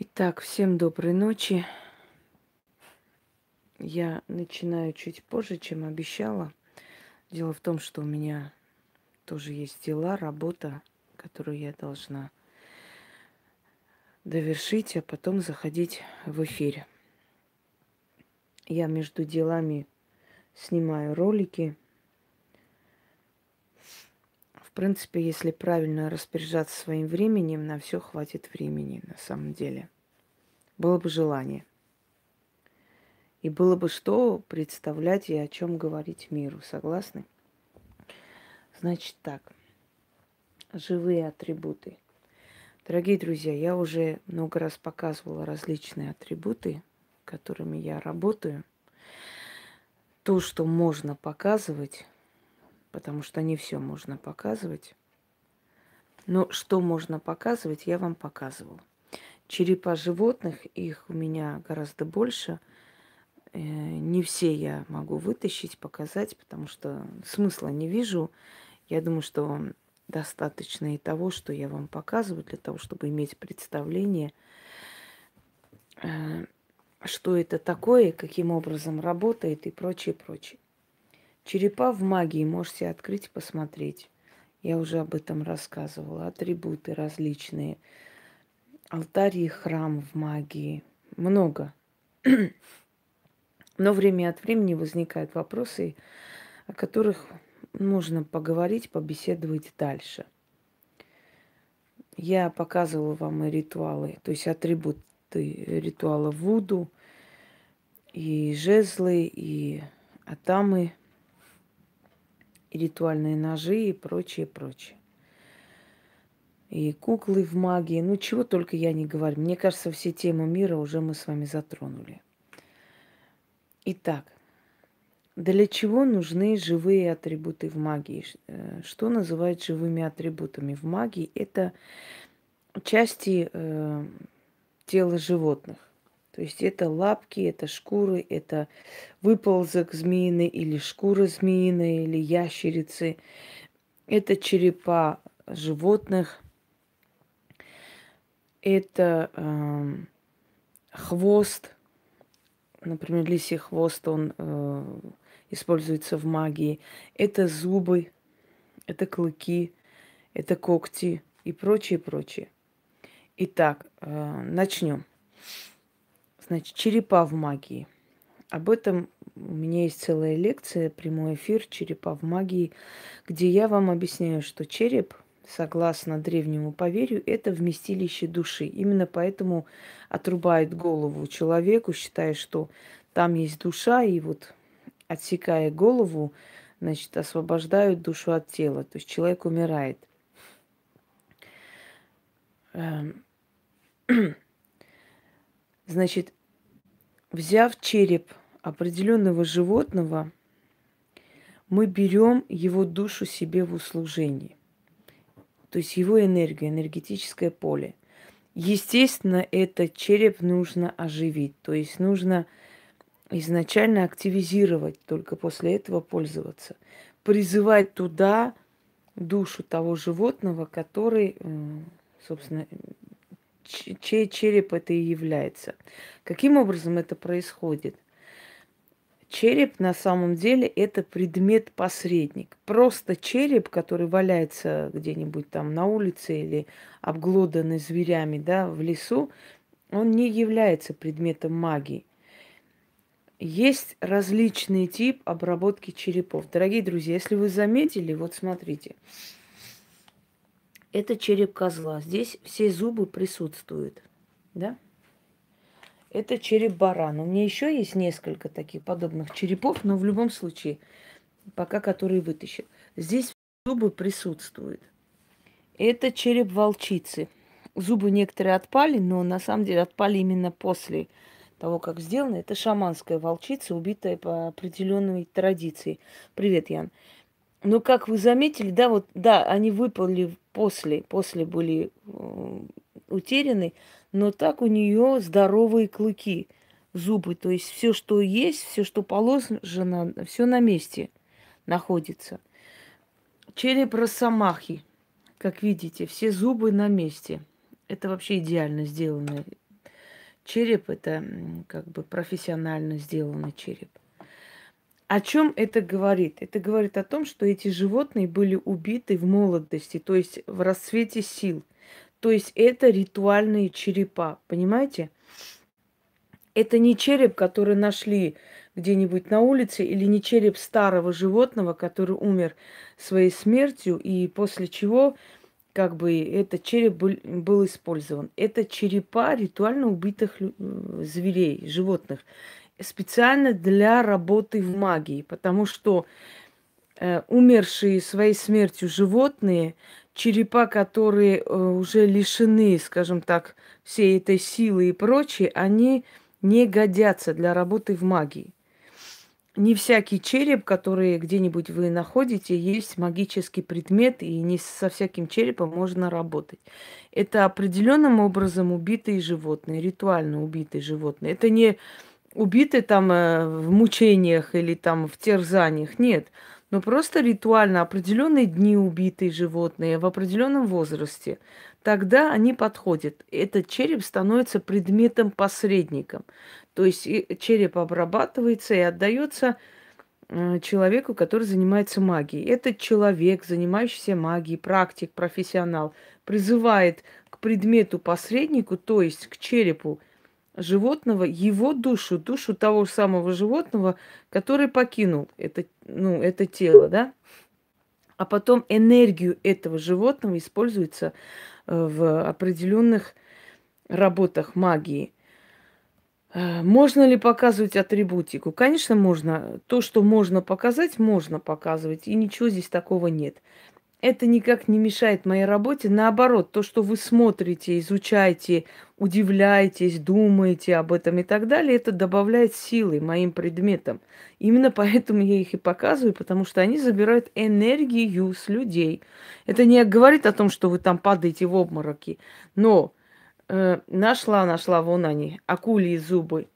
Итак, всем доброй ночи. Я начинаю чуть позже, чем обещала. Дело в том, что у меня тоже есть дела, работа, которую я должна довершить, а потом заходить в эфир. Я между делами снимаю ролики. В принципе, если правильно распоряжаться своим временем, на все хватит времени, на самом деле. Было бы желание. И было бы что представлять и о чем говорить миру. Согласны? Значит так. Живые атрибуты. Дорогие друзья, я уже много раз показывала различные атрибуты, которыми я работаю. То, что можно показывать, потому что не все можно показывать. Но что можно показывать, я вам показывала. Черепа животных, их у меня гораздо больше. Не все я могу вытащить, показать, потому что смысла не вижу. Я думаю, что достаточно и того, что я вам показываю, для того, чтобы иметь представление, что это такое, каким образом работает и прочее, прочее. Черепа в магии можете открыть, посмотреть. Я уже об этом рассказывала. Атрибуты различные. Алтарь и храм в магии. Много. Но время от времени возникают вопросы, о которых можно поговорить, побеседовать дальше. Я показывала вам и ритуалы, то есть атрибуты ритуала Вуду, и жезлы, и атамы, и ритуальные ножи, и прочее, прочее. И куклы в магии, ну чего только я не говорю. Мне кажется, все темы мира уже мы с вами затронули. Итак, для чего нужны живые атрибуты в магии? Что называют живыми атрибутами в магии? Это части тела животных. То есть это лапки, это шкуры, это выползок змеиный или шкура змеиная, или ящерицы. Это черепа животных, это хвост. Например, лисий хвост, он используется в магии. Это зубы, это клыки, это когти и прочее, прочее. Итак, начнем. Значит, черепа в магии. Об этом у меня есть целая лекция, прямой эфир «Черепа в магии», где я вам объясняю, что череп, согласно древнему поверью, это вместилище души. Именно поэтому отрубают голову человеку, считая, что там есть душа, и вот отсекая голову, значит, освобождают душу от тела. То есть человек умирает. Значит, взяв череп определенного животного, мы берем его душу себе в услужение. То есть его энергия, энергетическое поле. Естественно, этот череп нужно оживить. То есть нужно изначально активизировать, только после этого пользоваться. Призывать туда душу того животного, который, собственно, чей череп это и является. Каким образом это происходит? Череп на самом деле это предмет-посредник. Просто череп, который валяется где-нибудь там на улице или обглоданный зверями, да, в лесу, он не является предметом магии. Есть различный тип обработки черепов. Дорогие друзья, если вы заметили, вот смотрите. Это череп козла. Здесь все зубы присутствуют, да? Это череп барана. У меня еще есть несколько таких подобных черепов, но в любом случае, пока которые вытащат. Здесь зубы присутствуют. Это череп волчицы. Зубы некоторые отпали, но на самом деле отпали именно после того, как сделано. Это шаманская волчица, убитая по определенной традиции. Привет, Ян. Но как вы заметили, да, вот, да, они выпали после были утеряны, но так у нее здоровые клыки, зубы. То есть, все, что положено, все на месте находится. Череп росомахи, как видите, все зубы на месте. Это вообще идеально сделанный Череп – это как бы профессионально сделанный череп. О чем это говорит? Это говорит о том, что эти животные были убиты в молодости, то есть в расцвете сил. То есть это ритуальные черепа, понимаете? Это не череп, который нашли где-нибудь на улице, или не череп старого животного, который умер своей смертью, и после чего как бы этот череп был использован. Это черепа ритуально убитых зверей, животных, специально для работы в магии, потому что умершие своей смертью животные, черепа, которые уже лишены, скажем так, всей этой силы и прочее, они не годятся для работы в магии. Не всякий череп, который где-нибудь вы находите, есть магический предмет, и не со всяким черепом можно работать. Это определенным образом убитые животные, ритуально убитые животные. Это не убиты там в мучениях или там в терзаниях, нет. Но просто ритуально определенные дни убитые животные в определенном возрасте. Тогда они подходят. Этот череп становится предметом-посредником. То есть череп обрабатывается и отдается человеку, который занимается магией. Этот человек, занимающийся магией, практик, профессионал, призывает к предмету-посреднику, то есть к черепу животного, его душу, душу того самого животного, который покинул это тело, да? А потом энергию этого животного используется в определенных работах магии. Можно ли показывать атрибутику? Конечно, можно. То, что можно показывать, и ничего здесь такого нет. Это никак не мешает моей работе. Наоборот, то, что вы смотрите, изучаете, удивляетесь, думаете об этом и так далее, это добавляет силы моим предметам. Именно поэтому я их и показываю, потому что они забирают энергию с людей. Это не говорит о том, что вы там падаете в обмороки. Но нашла, вон они, акульи зубы.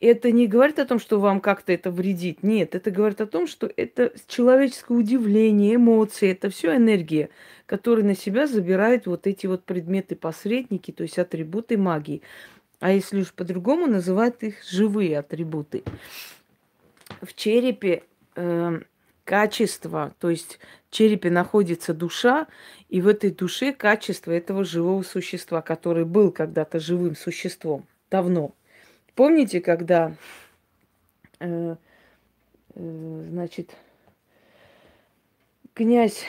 Это не говорит о том, что вам как-то это вредит. Нет, это говорит о том, что это человеческое удивление, эмоции, это все энергия, которая на себя забирает вот эти вот предметы-посредники, то есть атрибуты магии. А если уж по-другому, называют их живые атрибуты. В черепе качество, то есть в черепе находится душа, и в этой душе качество этого живого существа, который был когда-то живым существом давно. Помните, когда, значит, князь,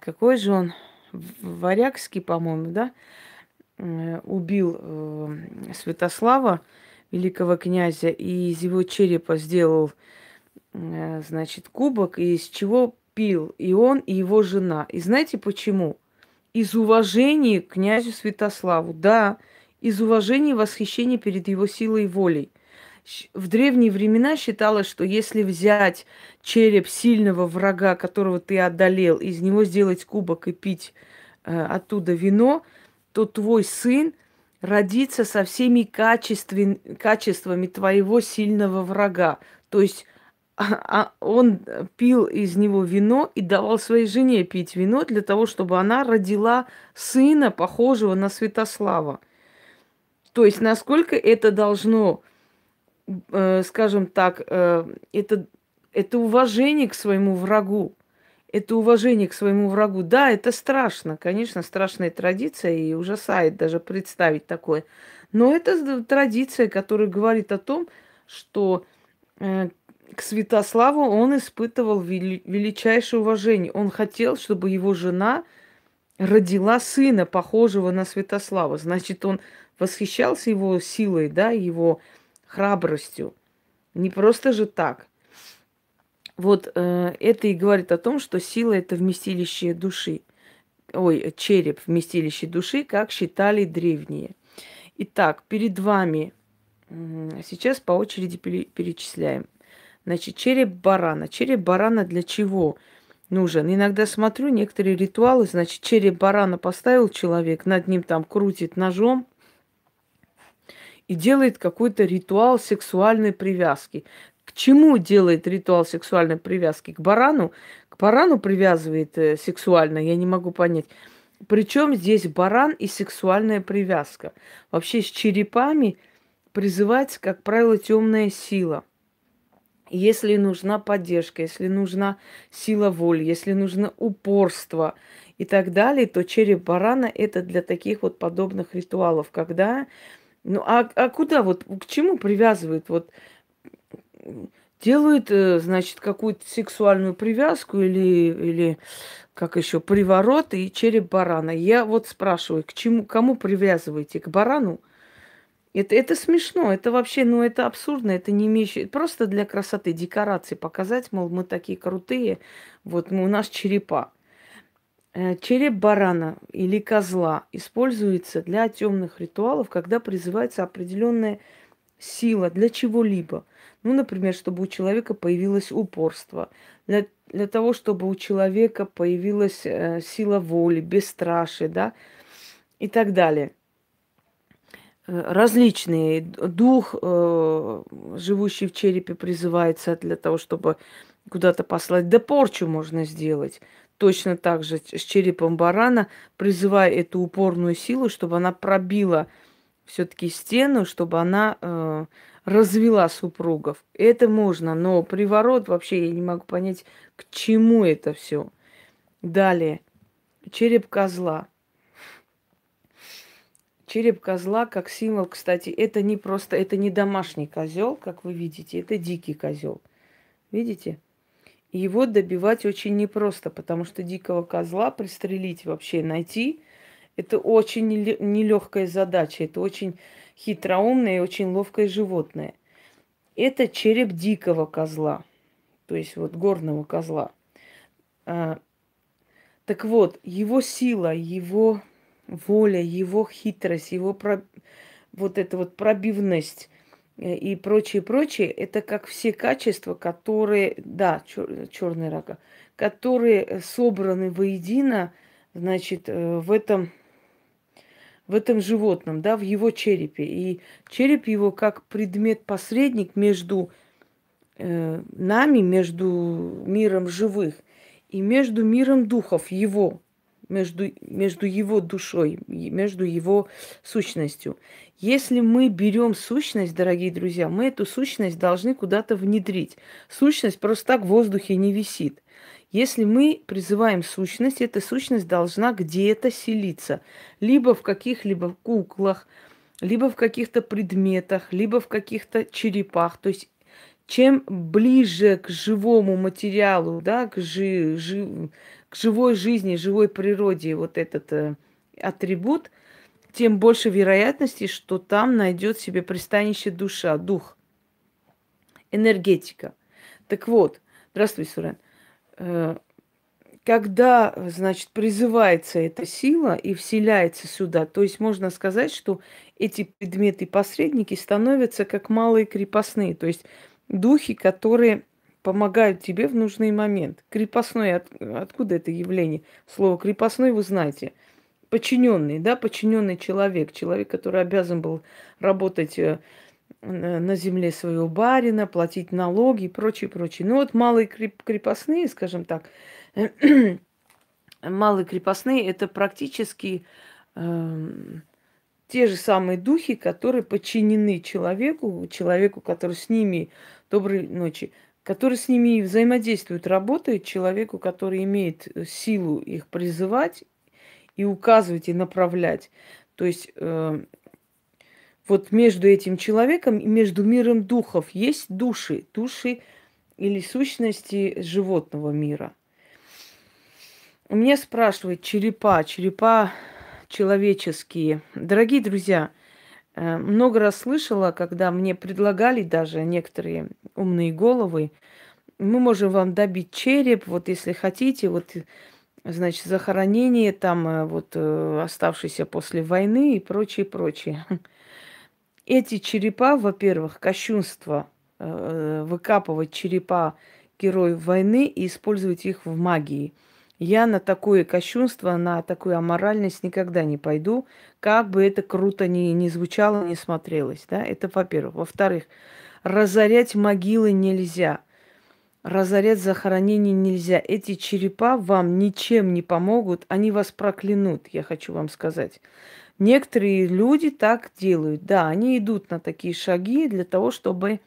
какой же он, Варягский, по-моему, да, убил Святослава, великого князя, и из его черепа сделал, значит, кубок, и из чего пил и он, и его жена. И знаете почему? Из уважения к князю Святославу, да, из уважения и восхищения перед его силой и волей. В древние времена считалось, что если взять череп сильного врага, которого ты одолел, из него сделать кубок и пить оттуда вино, то твой сын родится со всеми качествами твоего сильного врага. То есть он пил из него вино и давал своей жене пить вино для того, чтобы она родила сына, похожего на Святослава. То есть, насколько это должно, скажем так, это уважение к своему врагу. Это уважение к своему врагу. Да, это страшно, конечно, страшная традиция, и ужасает даже представить такое. Но это традиция, которая говорит о том, что к Святославу он испытывал величайшее уважение. Он хотел, чтобы его жена родила сына, похожего на Святослава. Значит, он восхищался его силой, да, его храбростью. Не просто же так. Вот это и говорит о том, что сила – это вместилище души. Ой, череп – вместилище души, как считали древние. Итак, перед вами сейчас по очереди перечисляем. Значит, череп барана. Череп барана для чего нужен? Иногда смотрю некоторые ритуалы, значит, череп барана поставил человек, над ним там крутит ножом, и делает какой-то ритуал сексуальной привязки. К чему делает ритуал сексуальной привязки? К барану? К барану привязывает сексуально, я не могу понять. Причем здесь баран и сексуальная привязка. Вообще с черепами призывается, как правило, темная сила. Если нужна поддержка, если нужна сила воли, если нужно упорство и так далее, то череп барана – это для таких вот подобных ритуалов, когда… Ну, а куда вот, к чему привязывают? Вот делают, значит, какую-то сексуальную привязку или как еще, приворот и череп барана. Я вот спрашиваю, к чему, кому привязываете? К барану? Это смешно, это вообще, ну, это абсурдно, это не имеющее... Просто для красоты, декорации показать, мол, мы такие крутые, вот у нас черепа. Череп барана или козла используется для темных ритуалов, когда призывается определенная сила для чего-либо. Ну, например, чтобы у человека появилось упорство, для того, чтобы у человека появилась сила воли, бесстрашие, да, и так далее. Различные. Дух, живущий в черепе, призывается для того, чтобы куда-то послать. Да порчу можно сделать. Точно так же с черепом барана, призывая эту упорную силу, чтобы она пробила все-таки стену, чтобы она развела супругов. Это можно, но приворот вообще я не могу понять, к чему это все. Далее. Череп козла. Череп козла как символ, кстати, это не домашний козел, как вы видите, это дикий козел. Видите? И его добивать очень непросто, потому что дикого козла пристрелить вообще, найти, это очень нелегкая задача, это очень хитроумное и очень ловкое животное. Это череп дикого козла, то есть вот горного козла. Так вот, его сила, его воля, его хитрость, его вот эта вот пробивность и прочее, это как все качества, которые, да, черная рака, которые собраны воедино, значит, в этом животном, да, в его черепе. И череп его как предмет-посредник между нами, между миром живых и между миром духов его. Между его душой, между его сущностью. Если мы берем сущность, дорогие друзья, мы эту сущность должны куда-то внедрить. Сущность просто так в воздухе не висит. Если мы призываем сущность, эта сущность должна где-то селиться. Либо в каких-либо куклах, либо в каких-то предметах, либо в каких-то черепах. То есть чем ближе к живому материалу, да, к живой жизни, живой природе вот этот атрибут, тем больше вероятности, что там найдет себе пристанище душа, дух, энергетика. Так вот, здравствуй, Сурен. Когда, значит, призывается эта сила и вселяется сюда, то есть можно сказать, что эти предметы-посредники становятся как малые крепостные, то есть духи, которые помогают тебе в нужный момент. Крепостной, откуда это явление? Слово крепостной вы знаете. Подчиненный, да, подчиненный человек, который обязан был работать на земле своего барина, платить налоги и прочее. Ну вот малые крепостные, скажем так, малые крепостные – это практически те же самые духи, которые подчинены человеку, который с ними, доброй ночи, который с ними взаимодействует, работает, человеку, который имеет силу их призывать и указывать, и направлять. То есть вот между этим человеком и между миром духов есть души или сущности животного мира. Меня спрашивают черепа человеческие. Дорогие друзья, много раз слышала, когда мне предлагали даже некоторые умные головы, мы можем вам добить череп, вот если хотите, вот, значит, захоронение там, вот, оставшееся после войны и прочее. Эти черепа, во-первых, кощунство, выкапывать черепа героев войны и использовать их в магии. Я на такое кощунство, на такую аморальность никогда не пойду, как бы это круто ни звучало, не смотрелось. Да? Это во-первых. Во-вторых, разорять могилы нельзя. разорять захоронение нельзя. Эти черепа вам ничем не помогут, они вас проклянут, я хочу вам сказать. Некоторые люди так делают. Да, они идут на такие шаги для того, чтобы...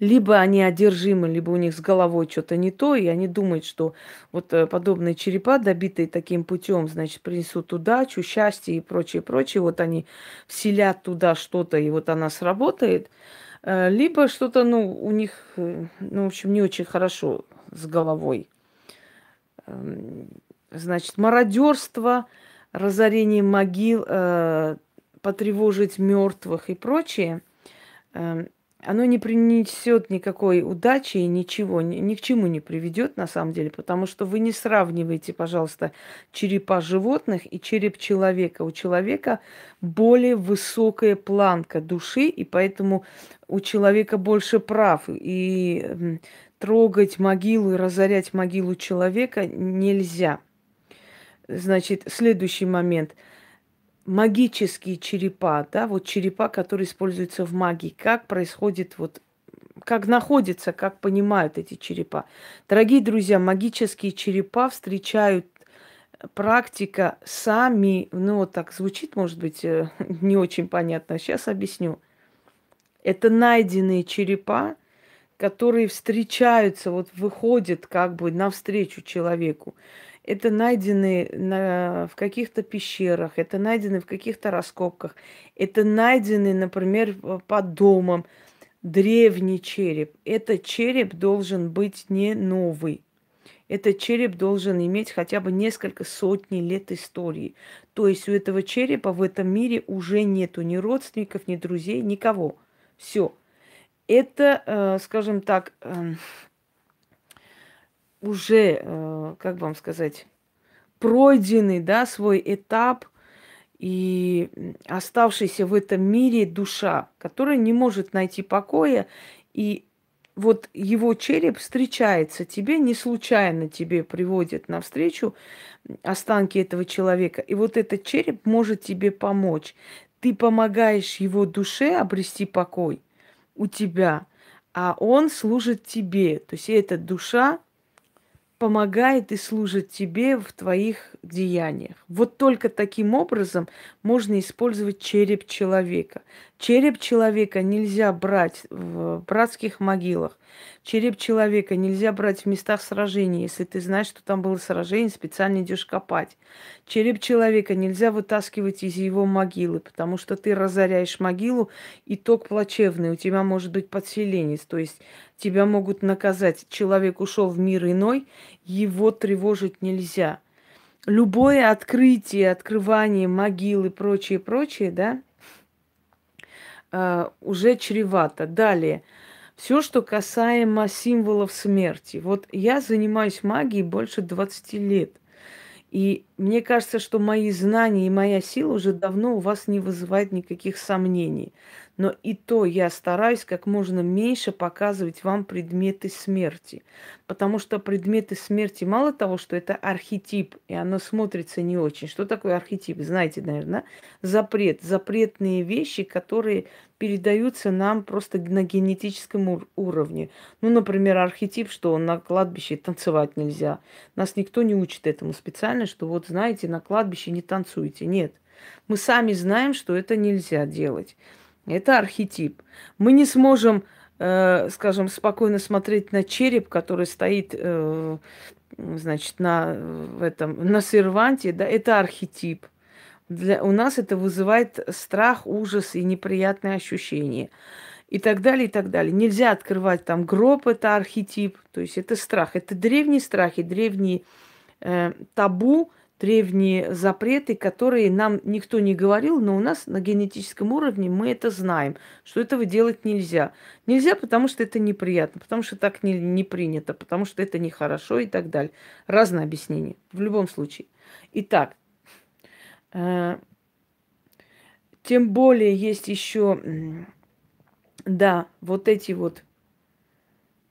Либо они одержимы, либо у них с головой что-то не то, и они думают, что вот подобные черепа, добитые таким путем, значит, принесут удачу, счастье и прочее, прочее. Вот они вселят туда что-то, и вот она сработает. Либо что-то, ну, у них, ну, в общем, не очень хорошо с головой. Значит, мародерство, разорение могил, потревожить мертвых и прочее. Оно не принесет никакой удачи и ничего, ни к чему не приведет на самом деле, потому что вы не сравниваете, пожалуйста, черепа животных и череп человека. У человека более высокая планка души, и поэтому у человека больше прав. И трогать могилу и разорять могилу человека нельзя. Значит, следующий момент. Магические черепа, да, вот черепа, которые используются в магии, как происходит, вот, как находятся, как понимают эти черепа. Дорогие друзья, магические черепа встречают практика сами, ну, вот так звучит, может быть, не очень понятно, сейчас объясню. Это найденные черепа, которые встречаются, вот выходят как бы навстречу человеку. Это найдены в каких-то пещерах, это найдены в каких-то раскопках, это найдены, например, под домом, древний череп. Этот череп должен быть не новый. Этот череп должен иметь хотя бы несколько сотни лет истории. То есть у этого черепа в этом мире уже нету ни родственников, ни друзей, никого. Все. Это, скажем так... уже, как вам сказать, пройденный, да, свой этап и оставшаяся в этом мире душа, которая не может найти покоя. И вот его череп встречается тебе, не случайно тебе приводят навстречу останки этого человека. И вот этот череп может тебе помочь. Ты помогаешь его душе обрести покой у тебя, а он служит тебе. То есть эта душа помогает и служит тебе в твоих деяниях. Вот только таким образом можно использовать череп человека. Череп человека нельзя брать в братских могилах. Череп человека нельзя брать в местах сражений. Если ты знаешь, что там было сражение, специально идешь копать. Череп человека нельзя вытаскивать из его могилы, потому что ты разоряешь могилу, итог плачевный. У тебя может быть подселенец, то есть тебя могут наказать. Человек ушел в мир иной, его тревожить нельзя. Любое открытие, открывание могилы, прочее, прочее, да, уже чревато. Далее. Все, что касаемо символов смерти. Вот я занимаюсь магией больше 20 лет. И мне кажется, что мои знания и моя сила уже давно у вас не вызывают никаких сомнений. Но и то я стараюсь как можно меньше показывать вам предметы смерти. Потому что предметы смерти, мало того, что это архетип, и оно смотрится не очень. Что такое архетип? Знаете, наверное, запрет. Запретные вещи, которые передаются нам просто на генетическом уровне. Ну, например, архетип, что на кладбище танцевать нельзя. Нас никто не учит этому специально, что вот, знаете, на кладбище не танцуйте. Нет. Мы сами знаем, что это нельзя делать. Это архетип. Мы не сможем, скажем, спокойно смотреть на череп, который стоит, значит, на серванте. Да, это архетип. У нас это вызывает страх, ужас и неприятные ощущения. И так далее, и так далее. Нельзя открывать там гроб, это архетип. То есть это страх. Это древние страхи, древние табу, древние запреты, которые нам никто не говорил, но у нас на генетическом уровне мы это знаем, что этого делать нельзя. Нельзя, потому что это неприятно, потому что так не принято, потому что это нехорошо и так далее. Разные объяснения в любом случае. Итак, тем более есть еще, да, вот эти вот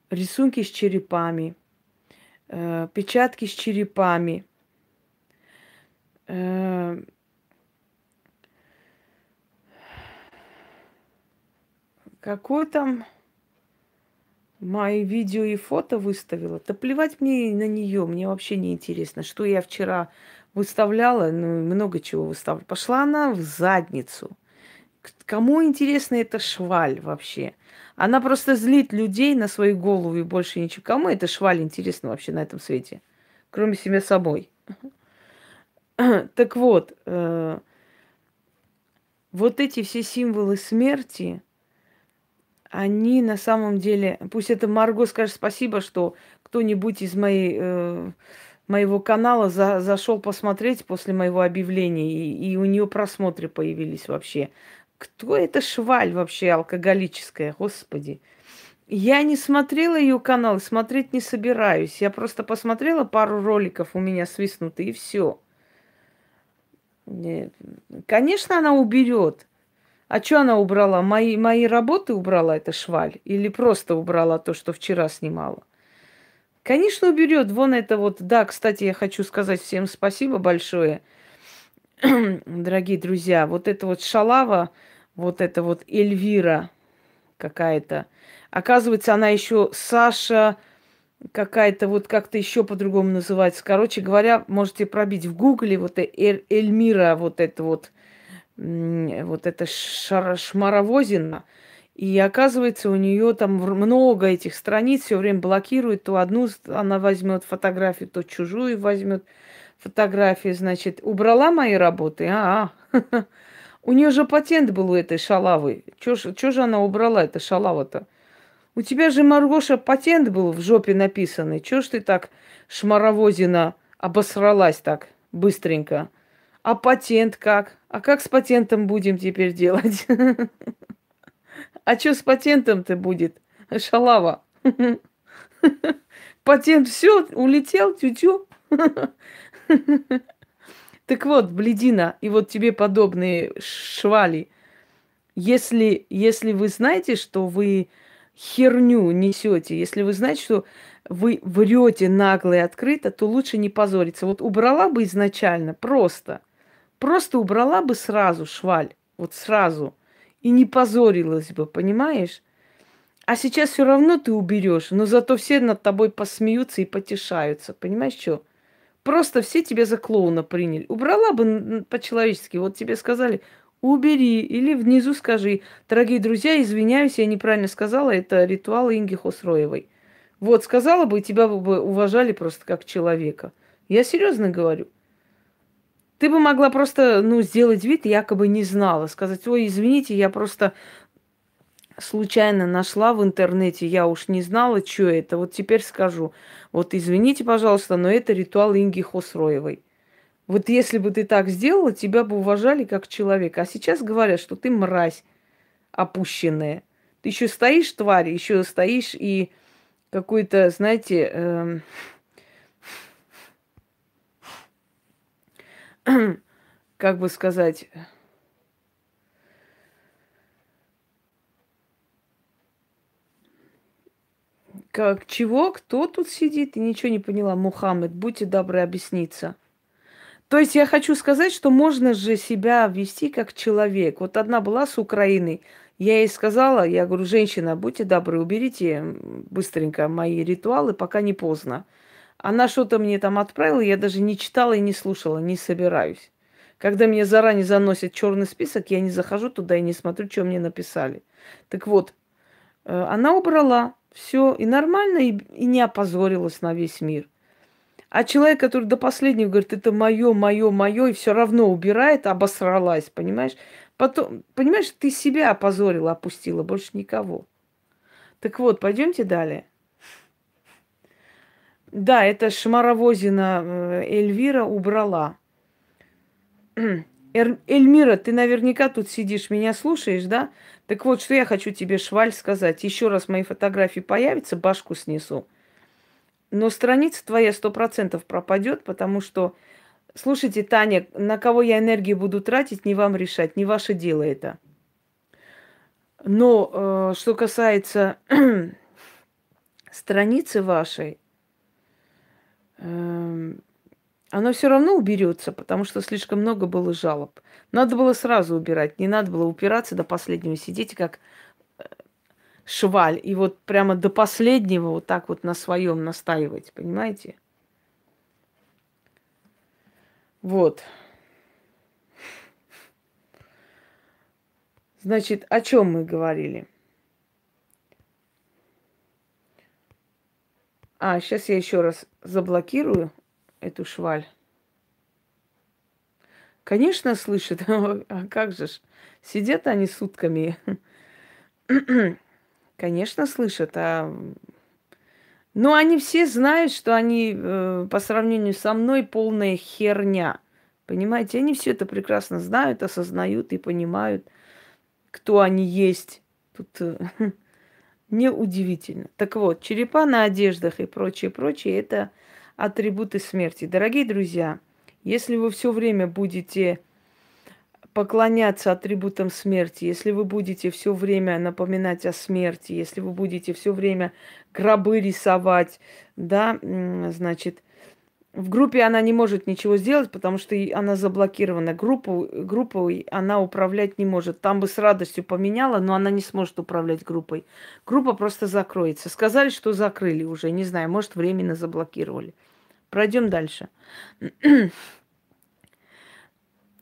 рисунки с черепами, печатки с черепами, какой там мои видео и фото выставила. Да плевать мне на нее, мне вообще не интересно, что я вчера выставляла, ну, много чего выставляла. Пошла она в задницу. Кому интересно эта шваль вообще? Она просто злит людей на свою голову и больше ничего. Кому эта шваль интересна вообще на этом свете? Кроме себя собой. Так вот, вот эти все символы смерти, они на самом деле... Пусть это Марго скажет спасибо, что кто-нибудь из моего канала зашел посмотреть после моего объявления, и у нее просмотры появились вообще. Кто эта шваль вообще алкоголическая, господи? Я не смотрела ее канал, смотреть не собираюсь. Я просто посмотрела пару роликов, у меня свистнуты, и все. Нет. Конечно, она уберет. А что она убрала? Мои работы убрала эта шваль? Или просто убрала то, что вчера снимала? Конечно, уберет. Вон это вот... Да, кстати, я хочу сказать всем спасибо большое, дорогие друзья. Вот это вот шалава, вот это вот Эльвира какая-то. Оказывается, она еще Саша какая-то, вот как-то еще по-другому называется. Короче говоря, можете пробить в гугле вот Эльмира, вот это Шмаровозина. И оказывается, у нее там много этих страниц, все время блокирует. То одну она возьмет фотографию, то чужую возьмет фотографию. Значит, убрала мои работы? У нее же патент был у этой шалавы. Чё же она убрала, эта шалава-то? У тебя же, Маргоша, патент был в жопе написанный. Чё ж ты так, Шмаровозина, обосралась так быстренько? А патент как? А как с патентом будем теперь делать? А чё с патентом-то будет, шалава? Патент все улетел, тю-тю. Так вот, блядина, и вот тебе подобные швали. Если вы знаете, что вы херню несете, если вы знаете, что вы врете нагло и открыто, то лучше не позориться. Вот убрала бы изначально, просто убрала бы сразу шваль, вот сразу, и не позорилась бы, понимаешь? А сейчас все равно ты уберешь, но зато все над тобой посмеются и потешаются, понимаешь, что? Просто все тебя за клоуна приняли. Убрала бы по-человечески, вот тебе сказали... Убери или внизу скажи: дорогие друзья, извиняюсь, я неправильно сказала, это ритуал Инги Хосроевой. Вот, сказала бы, и тебя бы уважали просто как человека. Я серьезно говорю. Ты бы могла просто, ну, сделать вид, якобы не знала, сказать: ой, извините, я просто случайно нашла в интернете, я уж не знала, что это, вот теперь скажу. Вот, извините, пожалуйста, но это ритуал Инги Хосроевой. Вот если бы ты так сделала, тебя бы уважали как человека. А сейчас говорят, что ты мразь опущенная. Ты еще стоишь, тварь, еще стоишь и какой-то, знаете, как бы сказать, как чего, кто тут сидит, и ничего не поняла. Мухаммед, будьте добры объясниться. То есть я хочу сказать, что можно же себя вести как человек. Вот одна была с Украины, я ей сказала, я говорю: женщина, будьте добры, уберите быстренько мои ритуалы, пока не поздно. Она что-то мне там отправила, я даже не читала и не слушала, не собираюсь. Когда мне заранее заносят черный список, я не захожу туда и не смотрю, что мне написали. Так вот, она убрала все, и нормально, и не опозорилась на весь мир. А человек, который до последнего говорит: это мое, и все равно убирает, обосралась, понимаешь? Потом, понимаешь, ты себя опозорила, опустила, больше никого. Так вот, пойдемте далее. Да, это Шмаровозина Эльвира убрала. Эльмира, ты наверняка тут сидишь, меня слушаешь, да? Так вот, что я хочу тебе, шваль, сказать. Еще раз мои фотографии появятся, башку снесу. Но страница твоя 100% пропадет, потому что, слушайте, Таня, на кого я энергию буду тратить, не вам решать, не ваше дело это. Но что касается страницы вашей, она все равно уберется, потому что слишком много было жалоб. Надо было сразу убирать, не надо было упираться до последнего, сидеть как шваль. И вот прямо до последнего вот так вот на своем настаивать, понимаете? Вот. Значит, о чем мы говорили? А, сейчас я еще раз заблокирую эту шваль. Конечно, слышит. А как же ж? Сидят они сутками. Конечно, слышат. Но они все знают, что они по сравнению со мной полная херня. Понимаете? Они все это прекрасно знают, осознают и понимают, кто они есть. Тут неудивительно. Так вот, черепа на одеждах и прочее, это атрибуты смерти. Дорогие друзья, если вы все время будете поклоняться атрибутам смерти, если вы будете все время напоминать о смерти, если вы будете все время гробы рисовать, да, значит, в группе она не может ничего сделать, потому что она заблокирована. Группой она управлять не может. Там бы с радостью поменяла, но она не сможет управлять группой. Группа просто закроется. Сказали, что закрыли уже. Не знаю, может, временно заблокировали. Пройдем дальше.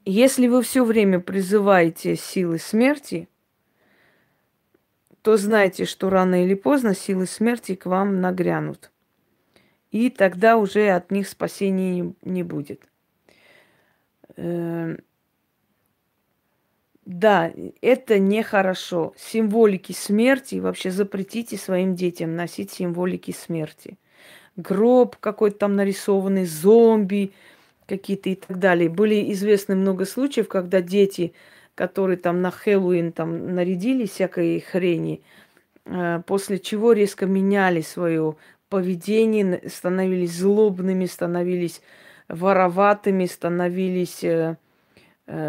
Если вы все время призываете силы смерти, то знайте, что рано или поздно силы смерти к вам нагрянут. И тогда уже от них спасения не будет. Да, это нехорошо. Символики смерти, вообще запретите своим детям носить символики смерти. Гроб какой-то там нарисованный, зомби какие-то и так далее. Были известны много случаев, когда дети, которые там на Хэллоуин там нарядились всякой хрени, после чего резко меняли свою поведение, становились злобными, становились вороватыми, становились,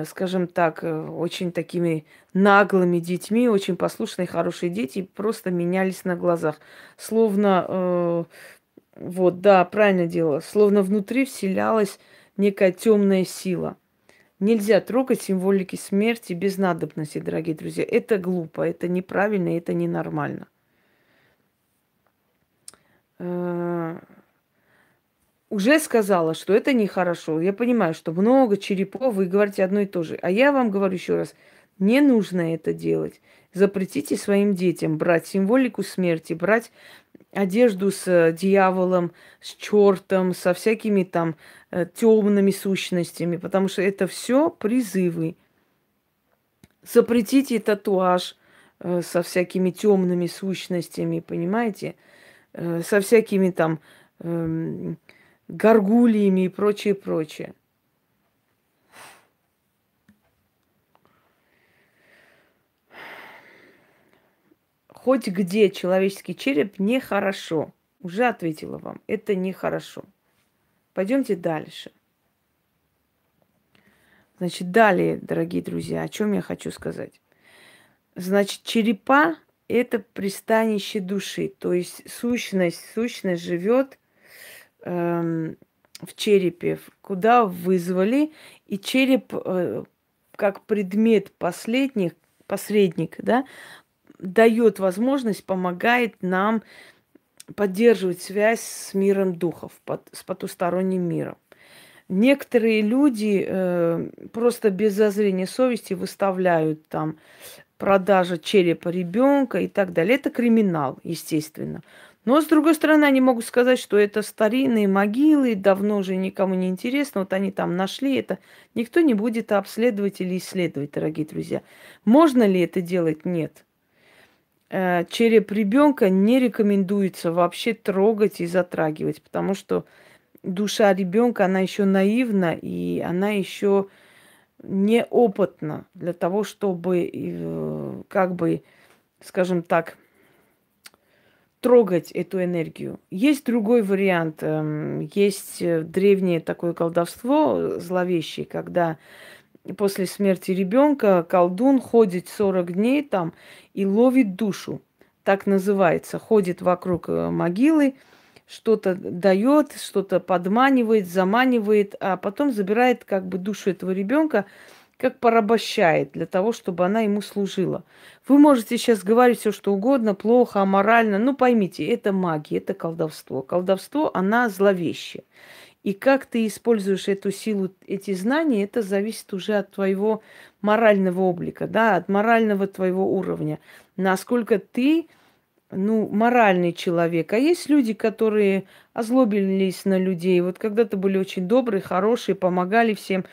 скажем так, очень такими наглыми детьми, очень послушные, хорошие дети, просто менялись на глазах. Словно, вот, да, правильно дело, словно внутри вселялась некая темная сила. Нельзя трогать символики смерти без надобности, дорогие друзья. Это глупо, это неправильно, это ненормально. Уже сказала, что это нехорошо. Я понимаю, что много черепов, вы говорите одно и то же. А я вам говорю еще раз, не нужно это делать. Запретите своим детям брать символику смерти, брать одежду с дьяволом, с чертом, со всякими там темными сущностями, потому что это все призывы. Запретите татуаж со всякими темными сущностями, понимаете? Со всякими там горгульями и прочее. Хоть где человеческий череп нехорошо. Уже ответила вам, это нехорошо. Пойдемте дальше. Значит, далее, дорогие друзья, о чем я хочу сказать. Значит, черепа — это пристанище души, то есть сущность живет в черепе, куда вызвали, и череп как предмет посредник, да, дает возможность, помогает нам поддерживать связь с миром духов, с потусторонним миром. Некоторые люди просто без зазрения совести выставляют там продажа черепа ребенка и так далее. Это криминал, естественно. Но, с другой стороны, они могут сказать, что это старинные могилы, давно уже никому не интересно, вот они там нашли это. Никто не будет обследовать или исследовать, дорогие друзья. Можно ли это делать? Нет. Череп ребенка не рекомендуется вообще трогать и затрагивать, потому что душа ребенка, она еще наивна, и она еще неопытно для того, чтобы, как бы, скажем так, трогать эту энергию. Есть другой вариант. Есть древнее такое колдовство зловещее, когда после смерти ребенка колдун ходит 40 дней там и ловит душу. Так называется. Ходит вокруг могилы, что-то дает, что-то подманивает, заманивает, а потом забирает как бы душу этого ребенка, как порабощает для того, чтобы она ему служила. Вы можете сейчас говорить все, что угодно, плохо, аморально. Но поймите, это магия, это колдовство. Колдовство, она зловещая. И как ты используешь эту силу, эти знания, это зависит уже от твоего морального облика, да, от морального твоего уровня. Насколько ты, ну, моральный человек. А есть люди, которые озлобились на людей. Вот когда-то были очень добрые, хорошие, помогали всем,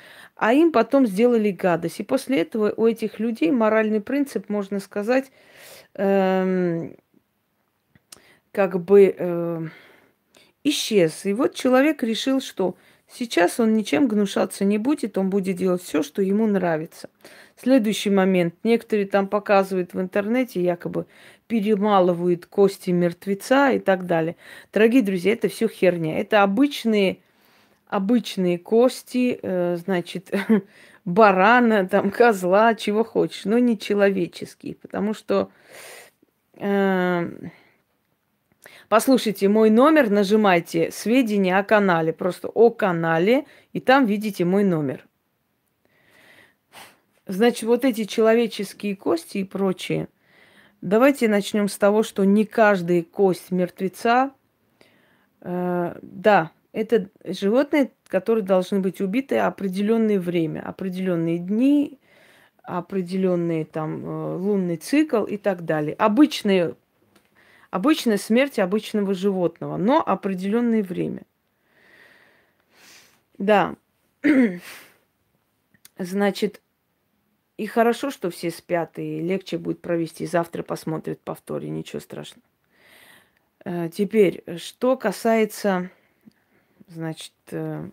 а им потом сделали гадость. И после этого у этих людей моральный принцип, можно сказать, исчез. И вот человек решил, что сейчас он ничем гнушаться не будет, он будет делать все, что ему нравится. Следующий момент. Некоторые там показывают в интернете, якобы перемалывают кости мертвеца и так далее. Дорогие друзья, это все херня. Это обычные кости, значит, барана, там, козла, чего хочешь, но не человеческие, потому что... Послушайте, мой номер, нажимайте «Сведения о канале», просто «О канале», и там видите мой номер. Значит, вот эти человеческие кости и прочее. Давайте начнем с того, что не каждая кость мертвеца, да, это животные, которые должны быть убиты определенное время, определенные дни, определенный там лунный цикл и так далее. Обычная смерть обычного животного, но определенное время. Да. Значит, и хорошо, что все спят, и легче будет провести. Завтра посмотрят повтор, и ничего страшного. Теперь, что касается, значит,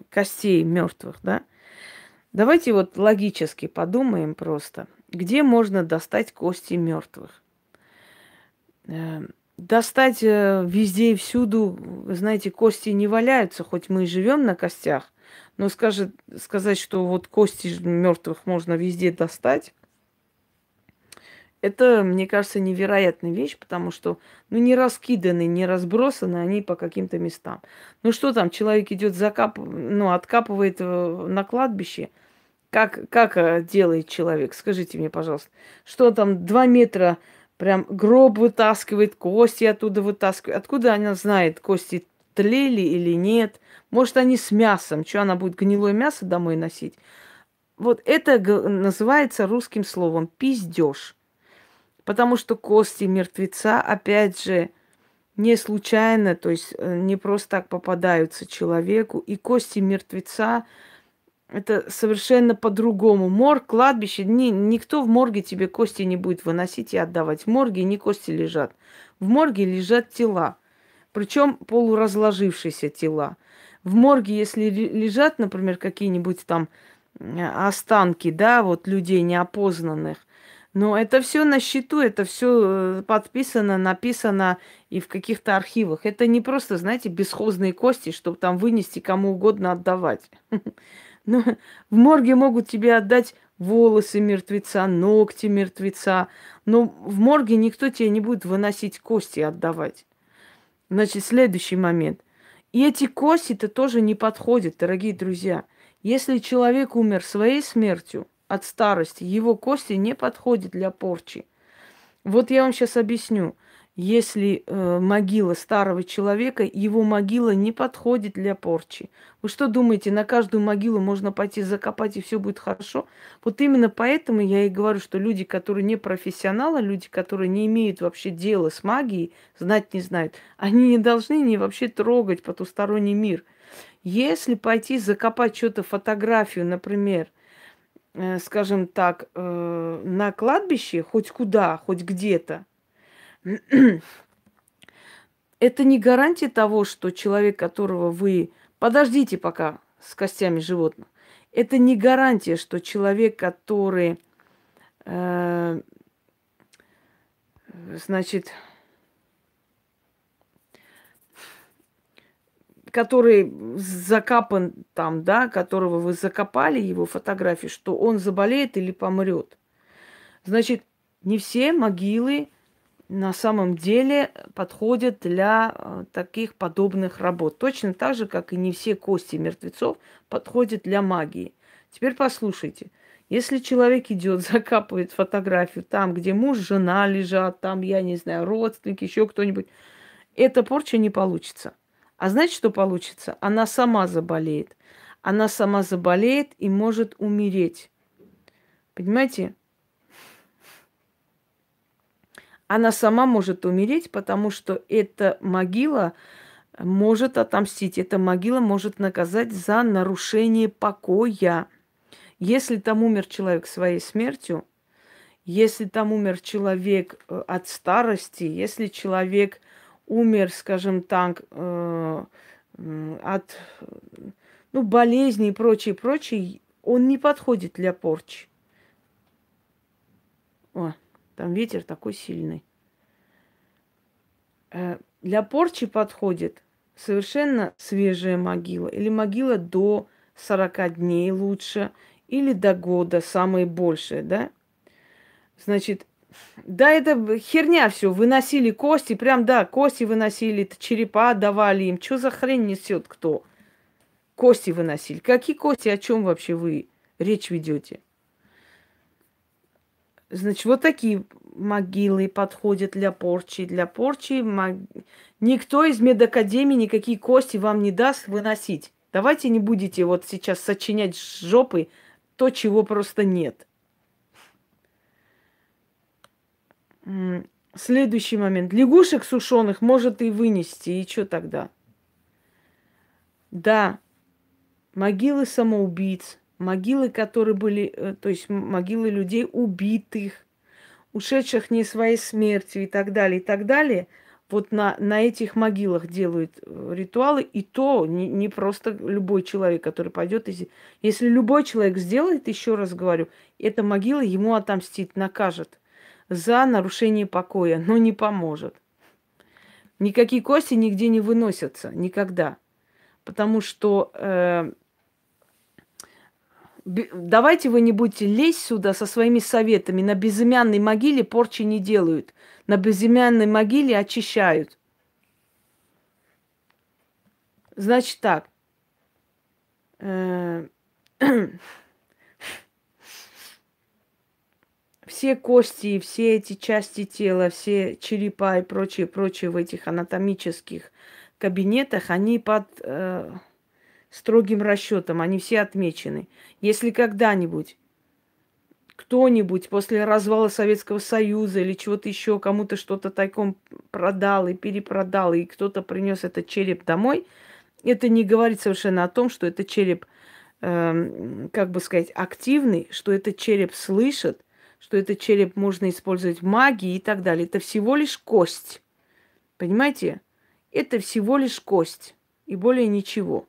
костей мертвых, да? Давайте вот логически подумаем просто, где можно достать кости мертвых. Достать везде и всюду, вы знаете, кости не валяются, хоть мы и живем на костях, но сказать, что вот кости мертвых можно везде достать, это, мне кажется, невероятная вещь, потому что, ну, не раскиданы, не разбросаны они по каким-то местам. Ну что там, человек идет, откапывает на кладбище. Как делает человек? Скажите мне, пожалуйста, что там 2 метра... Прям гроб вытаскивает, кости оттуда вытаскивает. Откуда она знает, кости тлели или нет? Может, они с мясом? Что, она будет гнилое мясо домой носить? Вот это называется русским словом пиздеж. Потому что кости мертвеца, опять же, не случайно, то есть не просто так попадаются человеку. И кости мертвеца... Это совершенно по-другому. Морг, кладбище, никто в морге тебе кости не будет выносить и отдавать. В морге не кости лежат. В морге лежат тела, причем полуразложившиеся тела. В морге, если лежат, например, какие-нибудь там останки, да, вот людей неопознанных, но это все на счету, это все подписано, написано и в каких-то архивах. Это не просто, знаете, бесхозные кости, чтобы там вынести, кому угодно отдавать. Но в морге могут тебе отдать волосы мертвеца, ногти мертвеца. Но в морге никто тебе не будет выносить кости и отдавать. Значит, следующий момент. И эти кости-то тоже не подходят, дорогие друзья. Если человек умер своей смертью от старости, его кости не подходят для порчи. Вот я вам сейчас объясню. Если могила старого человека, его могила не подходит для порчи. Вы что думаете, на каждую могилу можно пойти закопать и все будет хорошо? Вот именно поэтому я и говорю, что люди, которые не профессионалы, люди, которые не имеют вообще дела с магией, знать не знают, они не должны вообще трогать потусторонний мир. Если пойти закопать что-то, фотографию, например, скажем так, на кладбище, хоть куда, хоть где-то, это не гарантия того, что человек, которого вы... Подождите пока с костями животных. Это не гарантия, что человек, который, который закапан там, да, которого вы закопали, его фотографию, что он заболеет или помрет. Значит, не все могилы на самом деле подходят для таких подобных работ. Точно так же, как и не все кости мертвецов подходят для магии. Теперь послушайте. Если человек идет, закапывает фотографию там, где муж, жена лежат, там, я не знаю, родственники, еще кто-нибудь, эта порча не получится. А знаете, что получится? Она сама заболеет. Она сама заболеет и может умереть. Понимаете? Она сама может умереть, потому что эта могила может отомстить. Эта могила может наказать за нарушение покоя. Если там умер человек своей смертью, если там умер человек от старости, если человек умер, скажем так, от болезни и прочее, он не подходит для порчи. О, там ветер такой сильный. Для порчи подходит совершенно свежая могила или могила до 40 дней лучше, или до года, самое большее, да? Значит, да, это херня все. Выносили кости, кости выносили, черепа давали им. Что за хрень несет кто? Кости выносили. Какие кости, о чем вообще вы речь ведете? Значит, вот такие могилы подходят для порчи. Для порчи никто из медакадемии никакие кости вам не даст выносить. Давайте не будете вот сейчас сочинять с жопы то, чего просто нет. Следующий момент. Лягушек сушеных может и вынести. И что тогда? Да, могилы самоубийц, могилы, которые были, то есть могилы людей убитых, ушедших не своей смертью и так далее, и так далее. Вот на этих могилах делают ритуалы, и то не просто любой человек, который пойдет. Если любой человек сделает, еще раз говорю, эта могила ему отомстит, накажет за нарушение покоя, но не поможет. Никакие кости нигде не выносятся, никогда. Потому что давайте вы не будете лезть сюда со своими советами. На безымянной могиле порчи не делают. На безымянной могиле очищают. Значит так. Все кости, все эти части тела, все черепа и прочее в этих анатомических кабинетах, они под строгим расчетом, они все отмечены. Если когда-нибудь кто-нибудь после развала Советского Союза или чего-то еще кому-то что-то тайком продал и перепродал, и кто-то принес этот череп домой, это не говорит совершенно о том, что это череп, как бы сказать, активный, что этот череп слышит, что этот череп можно использовать в магии и так далее. Это всего лишь кость. Понимаете? Это всего лишь кость и более ничего.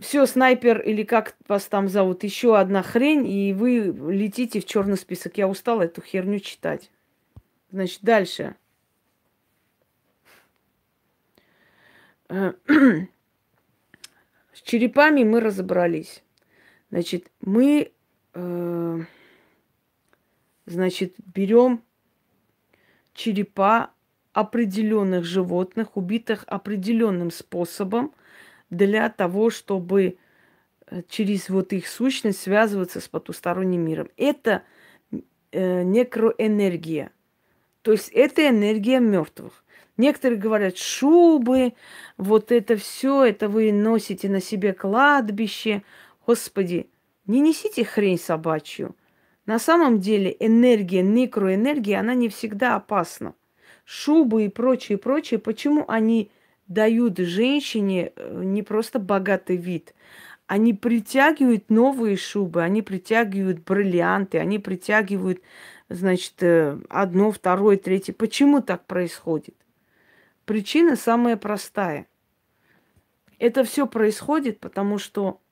Все, снайпер или как вас там зовут, еще одна хрень, и вы летите в черный список. Я устала эту херню читать. Значит, дальше. С черепами мы разобрались. Значит, мы берем черепа определенных животных, убитых определенным способом, для того, чтобы через вот их сущность связываться с потусторонним миром. Это некроэнергия. То есть это энергия мертвых. Некоторые говорят, шубы, вот это все, это вы носите на себе кладбище. Господи, не несите хрень собачью. На самом деле энергия, некроэнергия, она не всегда опасна. Шубы и прочее, почему они дают женщине не просто богатый вид, они притягивают новые шубы, они притягивают бриллианты, они притягивают, значит, одно, второе, третье. Почему так происходит? Причина самая простая. Это все происходит, потому что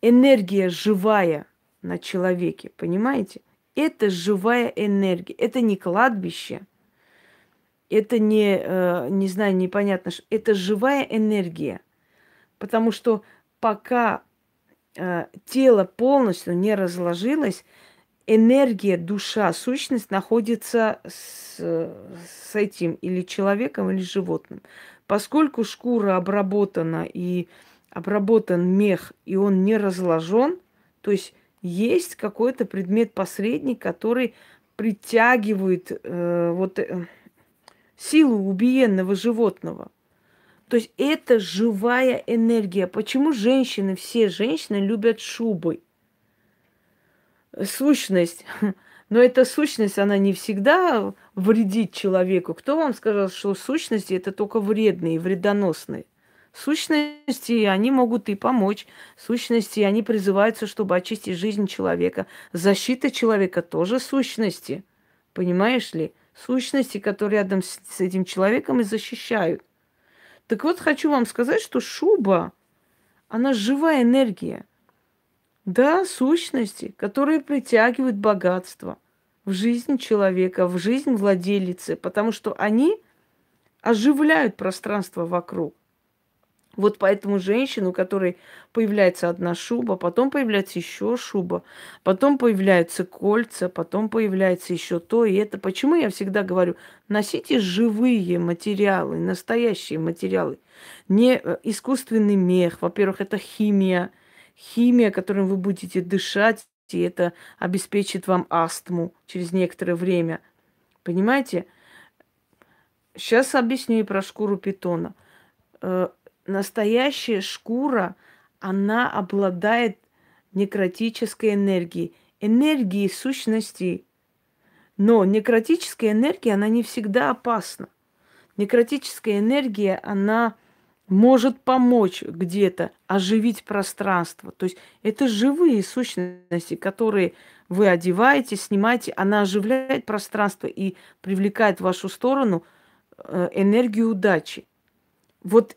энергия живая на человеке, понимаете? Это живая энергия, это не кладбище. Это не знаю, непонятно, что это живая энергия. Потому что пока тело полностью не разложилось, энергия, душа, сущность находится с этим или человеком, или животным. Поскольку шкура обработана и обработан мех и он не разложен, то есть есть какой-то предмет-посредник, который притягивает силу убиенного животного. То есть это живая энергия. Почему женщины, все женщины любят шубы? Сущность. Но эта сущность, она не всегда вредит человеку. Кто вам сказал, что сущности это только вредные, вредоносные? Сущности, они могут и помочь. Сущности, они призываются, чтобы очистить жизнь человека. Защита человека тоже сущности. Понимаешь ли? Сущности, которые рядом с этим человеком и защищают. Так вот, хочу вам сказать, что шуба, она живая энергия. Да, сущности, которые притягивают богатство в жизнь человека, в жизнь владелицы, потому что они оживляют пространство вокруг. Вот поэтому женщину, у которой появляется одна шуба, потом появляется еще шуба, потом появляются кольца, потом появляется еще то и это. Почему я всегда говорю, носите живые материалы, настоящие материалы, не искусственный мех. Во-первых, это химия. Химия, которой вы будете дышать, и это обеспечит вам астму через некоторое время. Понимаете? Сейчас объясню и про шкуру питона. Настоящая шкура, она обладает некротической энергией, энергией сущностей. Но некротическая энергия, она не всегда опасна. Некротическая энергия, она может помочь где-то оживить пространство. То есть это живые сущности, которые вы одеваете, снимаете, она оживляет пространство и привлекает в вашу сторону энергию удачи. Вот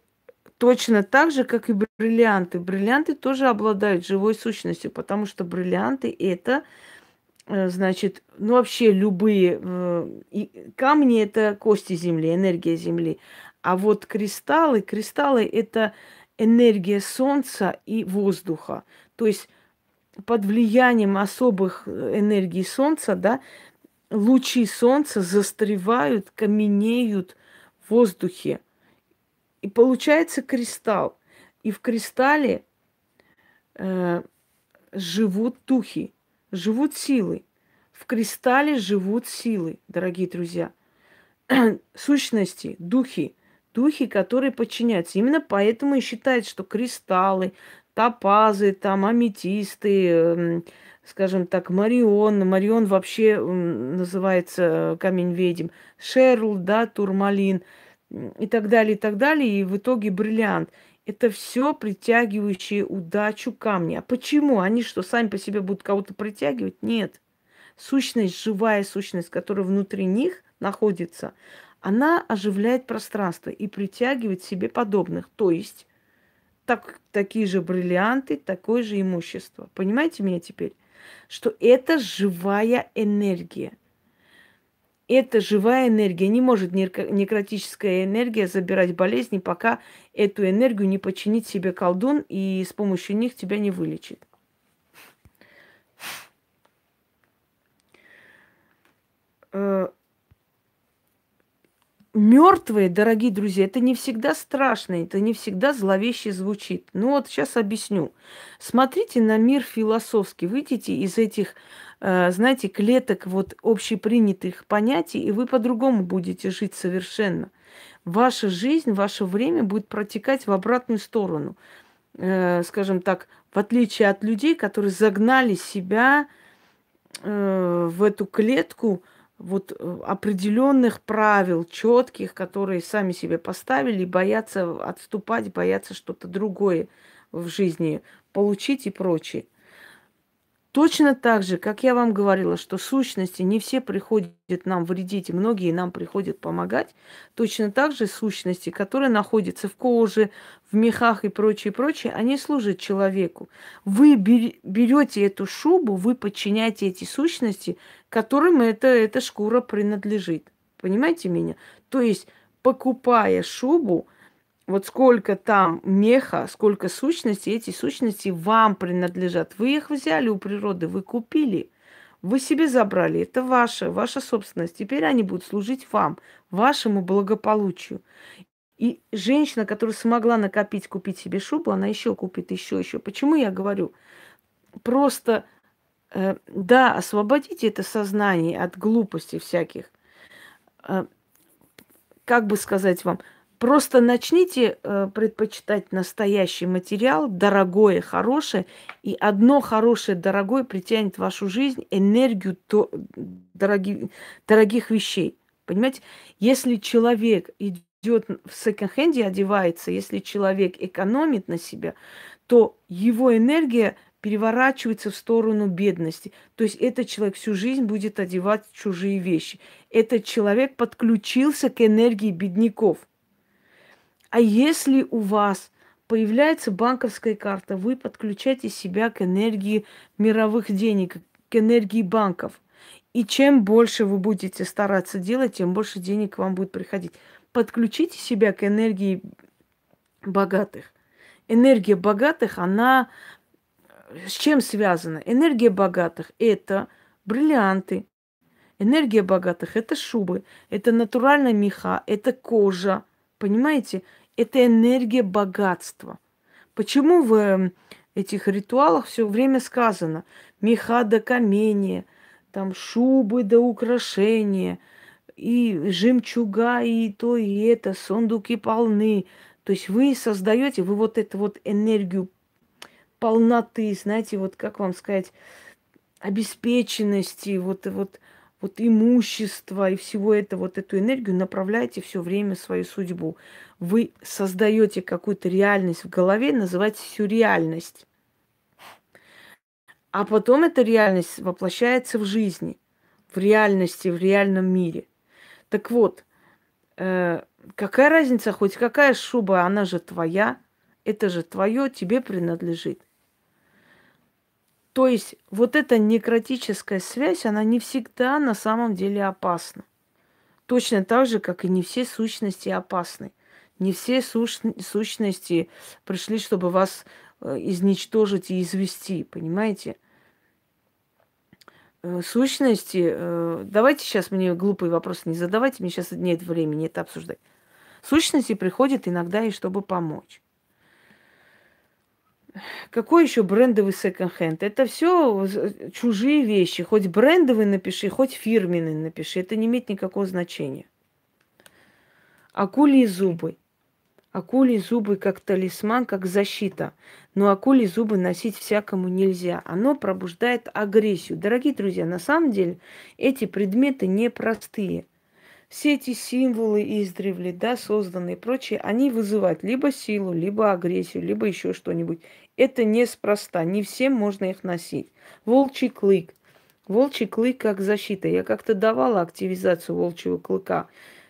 точно так же, как и бриллианты. Бриллианты тоже обладают живой сущностью, потому что бриллианты – это, значит, ну вообще любые камни – это кости земли, энергия земли. А вот кристаллы, кристаллы – это энергия солнца и воздуха. То есть под влиянием особых энергий солнца, да, лучи солнца застревают, каменеют в воздухе. И получается кристалл. И в кристалле живут духи, живут силы. В кристалле живут силы, дорогие друзья. Сущности, духи. Духи, которые подчиняются. Именно поэтому и считают, что кристаллы, топазы, там, аметисты, скажем так, марион. Марион вообще называется камень-ведьм. Шерл, да, турмалин и так далее, и так далее. И в итоге бриллиант. Это все притягивающие удачу камни. А почему? Они что, сами по себе будут кого-то притягивать? Нет. Сущность, живая сущность, которая внутри них находится, она оживляет пространство и притягивает себе подобных. То есть такие же бриллианты, такое же имущество. Понимаете меня теперь? Что это живая энергия. Эта живая энергия. Не может некротическая энергия забирать болезни, пока эту энергию не подчинит себе колдун и с помощью них тебя не вылечит. Мертвые, дорогие друзья, это не всегда страшно, это не всегда зловеще звучит. Ну вот сейчас объясню. Смотрите на мир философски, выйдите из этих, знаете, клеток вот общепринятых понятий, и вы по-другому будете жить совершенно. Ваша жизнь, ваше время будет протекать в обратную сторону. Скажем так, в отличие от людей, которые загнали себя в эту клетку, вот определенных правил, четких, которые сами себе поставили, боятся отступать, боятся что-то другое в жизни получить и прочее. Точно так же, как я вам говорила, что сущности не все приходят нам вредить, многие нам приходят помогать. Точно так же сущности, которые находятся в коже, в мехах и прочее, прочее, они служат человеку. Вы берете эту шубу, вы подчиняете эти сущности, которым эта шкура принадлежит. Понимаете меня? То есть, покупая шубу, вот сколько там меха, сколько сущностей, эти сущности вам принадлежат. Вы их взяли у природы, вы купили, вы себе забрали. Это ваша собственность. Теперь они будут служить вам, вашему благополучию. И женщина, которая смогла накопить, купить себе шубу, она еще купит, еще. Почему я говорю? Просто, да, освободите это сознание от глупостей всяких. Как бы сказать вам? Просто начните предпочитать настоящий материал, дорогое, хорошее. И одно хорошее, дорогое притянет в вашу жизнь энергию дорогих вещей. Понимаете? Если человек идет в секонд-хенде, одевается, если человек экономит на себя, то его энергия переворачивается в сторону бедности. То есть этот человек всю жизнь будет одевать чужие вещи. Этот человек подключился к энергии бедняков. А если у вас появляется банковская карта, вы подключаете себя к энергии мировых денег, к энергии банков. И чем больше вы будете стараться делать, тем больше денег к вам будет приходить. Подключите себя к энергии богатых. Энергия богатых, она с чем связана? Энергия богатых – это бриллианты. Энергия богатых – это шубы, это натуральная меха, это кожа. Понимаете? Это энергия богатства. Почему в этих ритуалах все время сказано меха до камения, там шубы до украшения, и жемчуга, и то, и это, сундуки полны. То есть вы создаете, вы вот эту вот энергию полноты, знаете, вот как вам сказать, обеспеченности, вот имущества и всего этого, вот эту энергию направляете все время в свою судьбу. Вы создаете какую-то реальность в голове, называете всю реальность. А потом эта реальность воплощается в жизни, в реальности, в реальном мире. Так вот, какая разница, хоть какая шуба, она же твоя, это же твое, тебе принадлежит. То есть вот эта некротическая связь, она не всегда на самом деле опасна. Точно так же, как и не все сущности опасны. Не все сущности пришли, чтобы вас изничтожить и извести, понимаете? Сущности... Давайте сейчас мне глупые вопросы не задавайте, мне сейчас нет времени это обсуждать. Сущности приходят иногда и чтобы помочь. Какой еще брендовый секонд-хенд? Это все чужие вещи. Хоть брендовый напиши, хоть фирменный напиши. Это не имеет никакого значения. Акульи зубы. Акульи зубы как талисман, как защита. Но акульи зубы носить всякому нельзя. Оно пробуждает агрессию. Дорогие друзья, на самом деле эти предметы непростые. Все эти символы издревле, да, созданные и прочее, они вызывают либо силу, либо агрессию, либо еще что-нибудь. Это неспроста. Не всем можно их носить. Волчий клык. Волчий клык как защита. Я как-то давала активизацию волчьего клыка.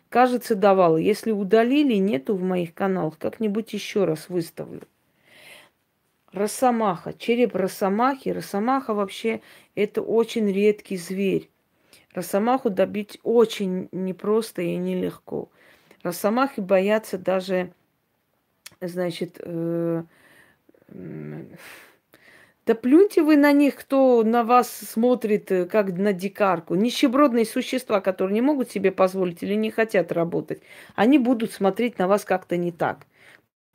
Кажется, давала. Если удалили, нету в моих каналах, как-нибудь еще раз выставлю. Росомаха. Череп росомахи. Росомаха вообще это очень редкий зверь. Росомаху добить очень непросто и нелегко. Росомахи боятся даже, значит, да плюньте вы на них, кто на вас смотрит, как на дикарку. Нищебродные существа, которые не могут себе позволить или не хотят работать, они будут смотреть на вас как-то не так.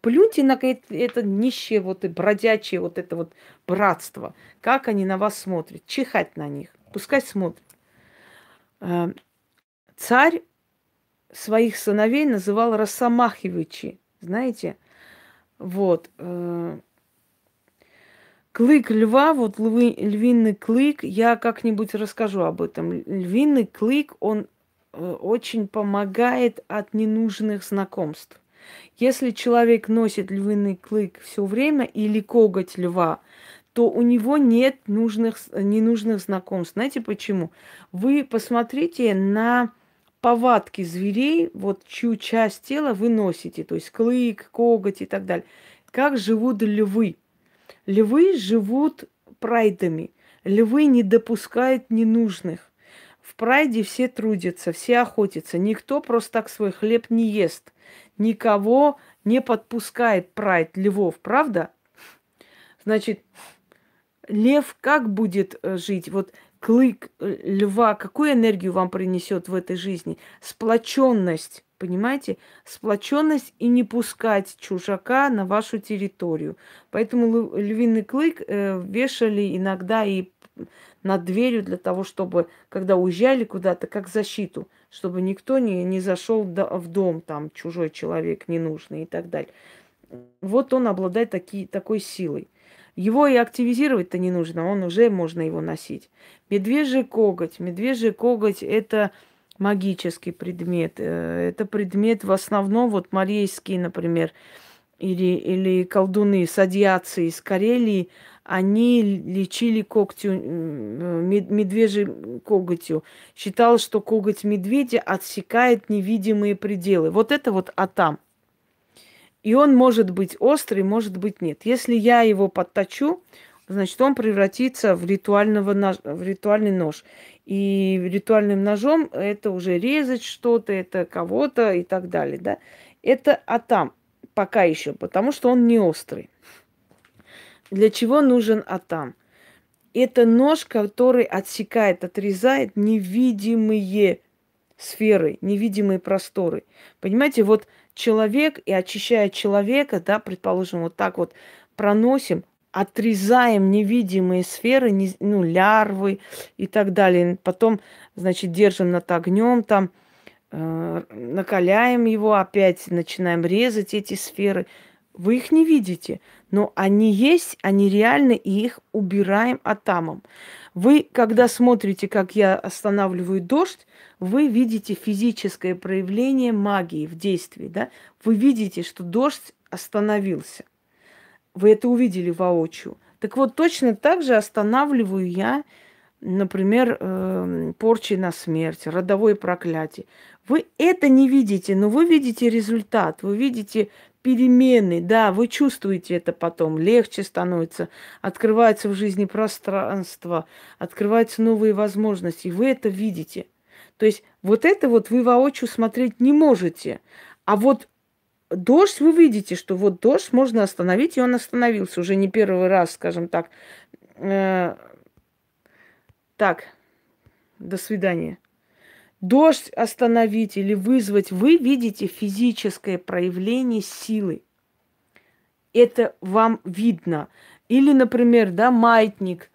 Плюньте на это нищее, вот и бродячее, вот это вот братство. Как они на вас смотрят? Чихать на них. Пускай смотрят. Царь своих сыновей называл росомахивичи, знаете, вот. Клык льва, вот львиный клык, я как-нибудь расскажу об этом. Львиный клык, он очень помогает от ненужных знакомств. Если человек носит львиный клык все время или коготь льва, то у него нет ненужных знакомств. Знаете почему? Вы посмотрите на повадки зверей, вот чью часть тела вы носите, то есть клык, коготь и так далее. Как живут львы? Львы живут прайдами. Львы не допускают ненужных. В прайде все трудятся, все охотятся. Никто просто так свой хлеб не ест. Никого не подпускает прайд львов, правда? Значит... Лев как будет жить? Вот клык льва, какую энергию вам принесет в этой жизни? Сплоченность, Понимаете? Сплоченность и не пускать чужака на вашу территорию. Поэтому львиный клык вешали иногда и над дверью для того, чтобы, когда уезжали куда-то, как защиту, чтобы никто не зашел в дом, там, чужой человек ненужный и так далее. Вот он обладает такой силой. Его и активизировать-то не нужно, он уже можно его носить. Медвежий коготь. Медвежий коготь – это магический предмет. Это предмет в основном вот марийские, например, или колдуны садьяцы из Карелии, они лечили медвежьей коготью. Считалось, что коготь медведя отсекает невидимые пределы. Вот это вот атам. И он может быть острый, может быть нет. Если я его подточу, значит, он превратится в ритуальный нож. И ритуальным ножом это уже резать что-то, это кого-то и так далее. Да? Это атам пока еще, потому что он не острый. Для чего нужен атам? Это нож, который отсекает, отрезает невидимые сферы, невидимые просторы. Понимаете, вот человек, и очищая человека, да, предположим, вот так вот проносим, отрезаем невидимые сферы, ну, лярвы и так далее. Потом, значит, держим над огнем, там, накаляем его, опять начинаем резать эти сферы. Вы их не видите, но они есть, они реальны, и их убираем атамом. Вы, когда смотрите, как я останавливаю дождь, вы видите физическое проявление магии в действии, да? Вы видите, что дождь остановился. Вы это увидели воочию. Так вот, точно так же останавливаю я, например, порчи на смерть, родовое проклятие. Вы это не видите, но вы видите результат, вы видите перемены, да, вы чувствуете это потом, легче становится, открывается в жизни пространство, открываются новые возможности, вы это видите. То есть вот это вот вы воочию смотреть не можете, а вот дождь вы видите, что вот дождь можно остановить, и он остановился уже не первый раз, скажем так. Так, до свидания. Дождь остановить или вызвать, вы видите физическое проявление силы. Это вам видно. Или, например, да, маятник,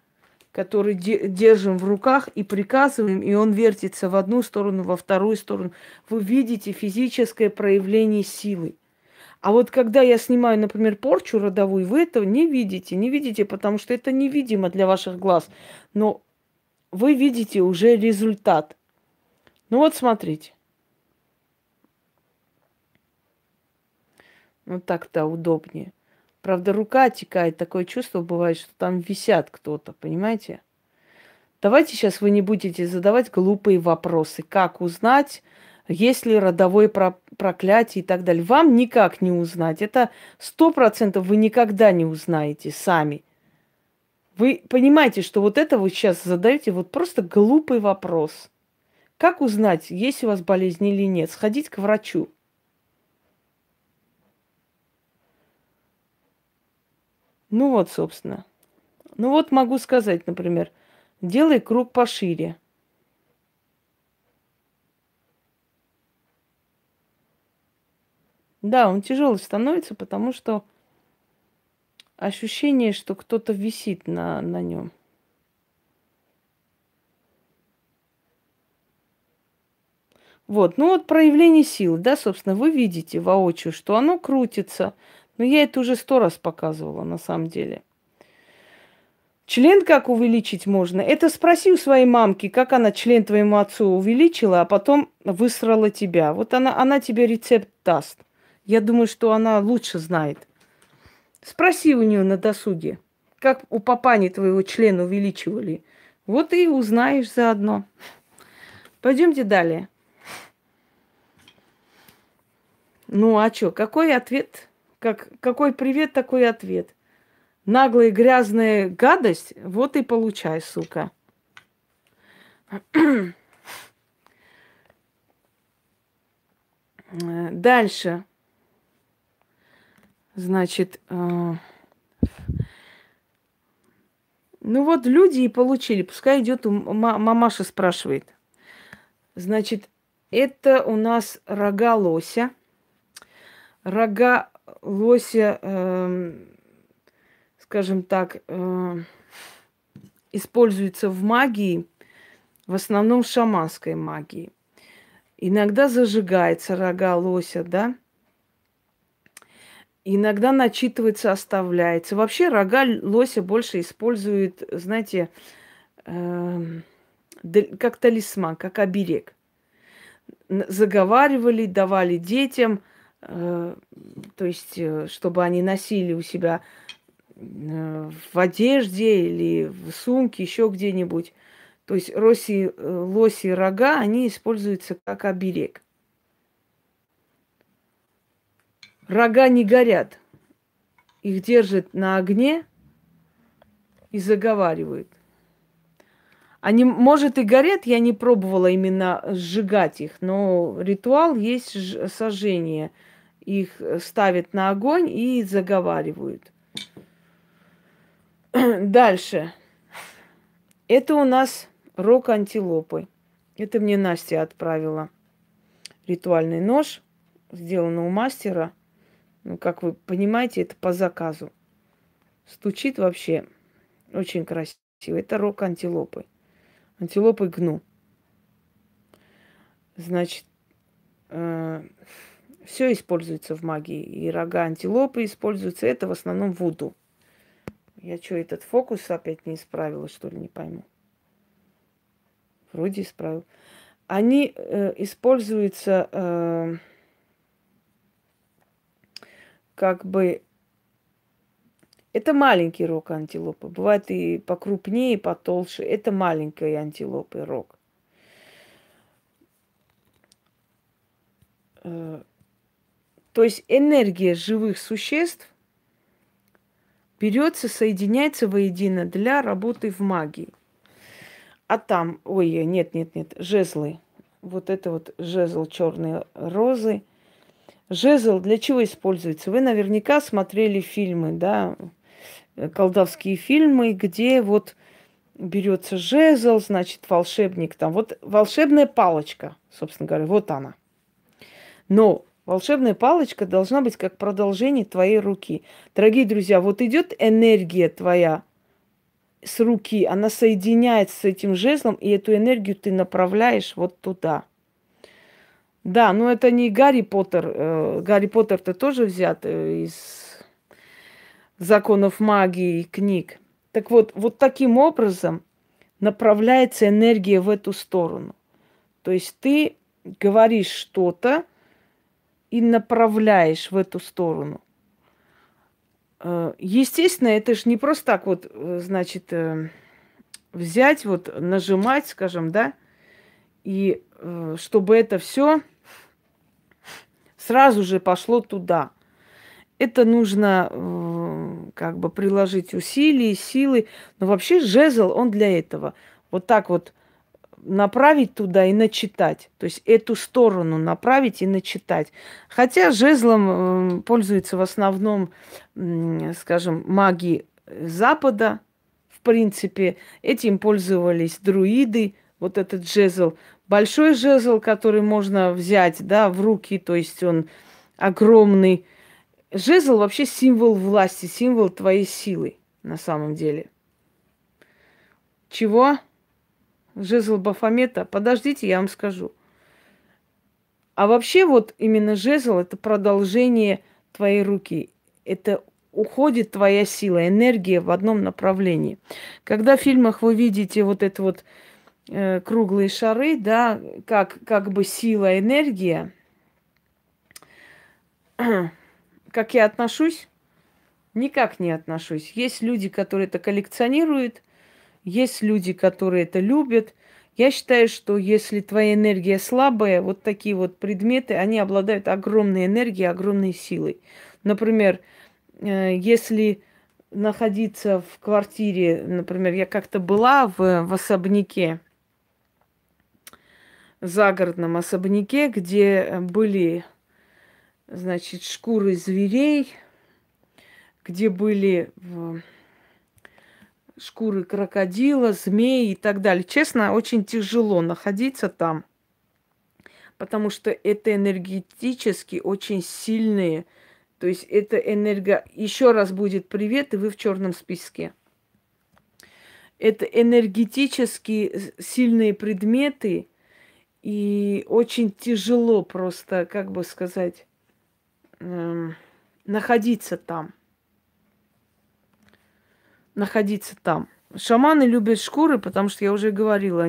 который держим в руках и приказываем, и он вертится в одну сторону, во вторую сторону. Вы видите физическое проявление силы. А вот когда я снимаю, например, порчу родовую, вы этого не видите. Не видите, потому что это невидимо для ваших глаз. Но вы видите уже результат. Ну вот, смотрите. Вот так-то удобнее. Правда, рука отекает. Такое чувство бывает, что там висят кто-то, понимаете? Давайте сейчас вы не будете задавать глупые вопросы. Как узнать, есть ли родовое проклятие и так далее. Вам никак не узнать. Это 100% вы никогда не узнаете сами. Вы понимаете, что вот это вы сейчас задаете вот просто глупый вопрос. Как узнать, есть у вас болезнь или нет? Сходить к врачу. Ну вот, собственно. Ну вот могу сказать, например, делай круг пошире. Да, он тяжелый становится, потому что ощущение, что кто-то висит на нем. Вот, ну вот проявление силы, да, собственно, вы видите воочию, что оно крутится. Но я это уже 100 раз показывала, на самом деле. Член как увеличить можно? Это спроси у своей мамки, как она член твоему отцу увеличила, а потом высрала тебя. Вот она тебе рецепт даст. Я думаю, что она лучше знает. Спроси у нее на досуге, как у папани твоего член увеличивали. Вот и узнаешь заодно. Пойдемте далее. Ну а чё, какой ответ? Какой привет, такой ответ. Наглая грязная гадость, вот и получай, сука. Дальше. Значит, ну вот люди и получили. Пускай идет, мамаша спрашивает. Значит, Это у нас рога лося. Рога лося, скажем так, используются в магии, в основном в шаманской магии. Иногда зажигается рога лося, да? Иногда начитывается, оставляется. Вообще рога лося больше используют, знаете, как талисман, как оберег. Заговаривали, давали детям, то есть, чтобы они носили у себя в одежде или в сумке, еще где-нибудь. То есть лоси и рога, они используются как оберег. Рога не горят. Их держат на огне и заговаривают. Они, может, и горят, я не пробовала именно сжигать их, но ритуал есть сожжение. Их ставят на огонь и заговаривают. Дальше. Это у нас рог антилопы. Это мне Настя отправила. Ритуальный нож, сделан у мастера. Ну, как вы понимаете, это по заказу. Стучит вообще очень красиво. Это рог антилопы. Антилопы гну. Значит, все используется в магии. И рога антилопы используются. Это в основном вуду. Я что, этот фокус опять не исправила, что ли, не пойму. Вроде исправил. Они используются как бы... Это маленький рог антилопы. Бывает и покрупнее, и потолще. Это маленький антилопы рог. То есть энергия живых существ берется, соединяется воедино для работы в магии. Атам, ой, нет, жезлы. Вот это вот жезл черной розы. Жезл для чего используется? Вы наверняка смотрели фильмы, да, колдовские фильмы, где вот берется жезл, значит, волшебник там. Вот волшебная палочка, собственно говоря, вот она. Но волшебная палочка должна быть как продолжение твоей руки. Дорогие друзья, вот идет энергия твоя с руки, она соединяется с этим жезлом, и эту энергию ты направляешь вот туда. Да, но это не Гарри Поттер. Гарри Поттер-то тоже взят из законов магии и книг. Так вот, вот таким образом направляется энергия в эту сторону. То есть ты говоришь что-то и направляешь в эту сторону. Естественно, это же не просто так вот, значит, взять, вот нажимать, скажем, да, и чтобы это все сразу же пошло туда. Это нужно как бы приложить усилий, силы. Но вообще жезл, он для этого. Вот так вот направить туда и начитать. То есть эту сторону направить и начитать. Хотя жезлом пользуются в основном, скажем, маги Запада. В принципе, этим пользовались друиды. Вот этот жезл. Большой жезл, который можно взять, да, в руки. То есть он огромный. Жезл вообще символ власти, символ твоей силы на самом деле. Чего? Жезл Бафомета? Подождите, я вам скажу. А вообще вот именно жезл – это продолжение твоей руки. Это уходит твоя сила, энергия в одном направлении. Когда в фильмах вы видите вот это вот круглые шары, да, как бы сила, энергия, как я отношусь? Никак не отношусь. Есть люди, которые это коллекционируют, есть люди, которые это любят. Я считаю, что если твоя энергия слабая, вот такие вот предметы, они обладают огромной энергией, огромной силой. Например, если находиться в квартире, например, я как-то была в особняке, загородном особняке, где были... Значит, шкуры зверей, где были шкуры крокодила, змеи и так далее. Честно, очень тяжело находиться там. потому что это энергетически очень сильные. То есть это энерго... Еще раз будет привет, и вы в черном списке. Это энергетически сильные предметы, и очень тяжело просто, как бы сказать, находиться там. Находиться там. Шаманы любят шкуры, потому что, я уже говорила,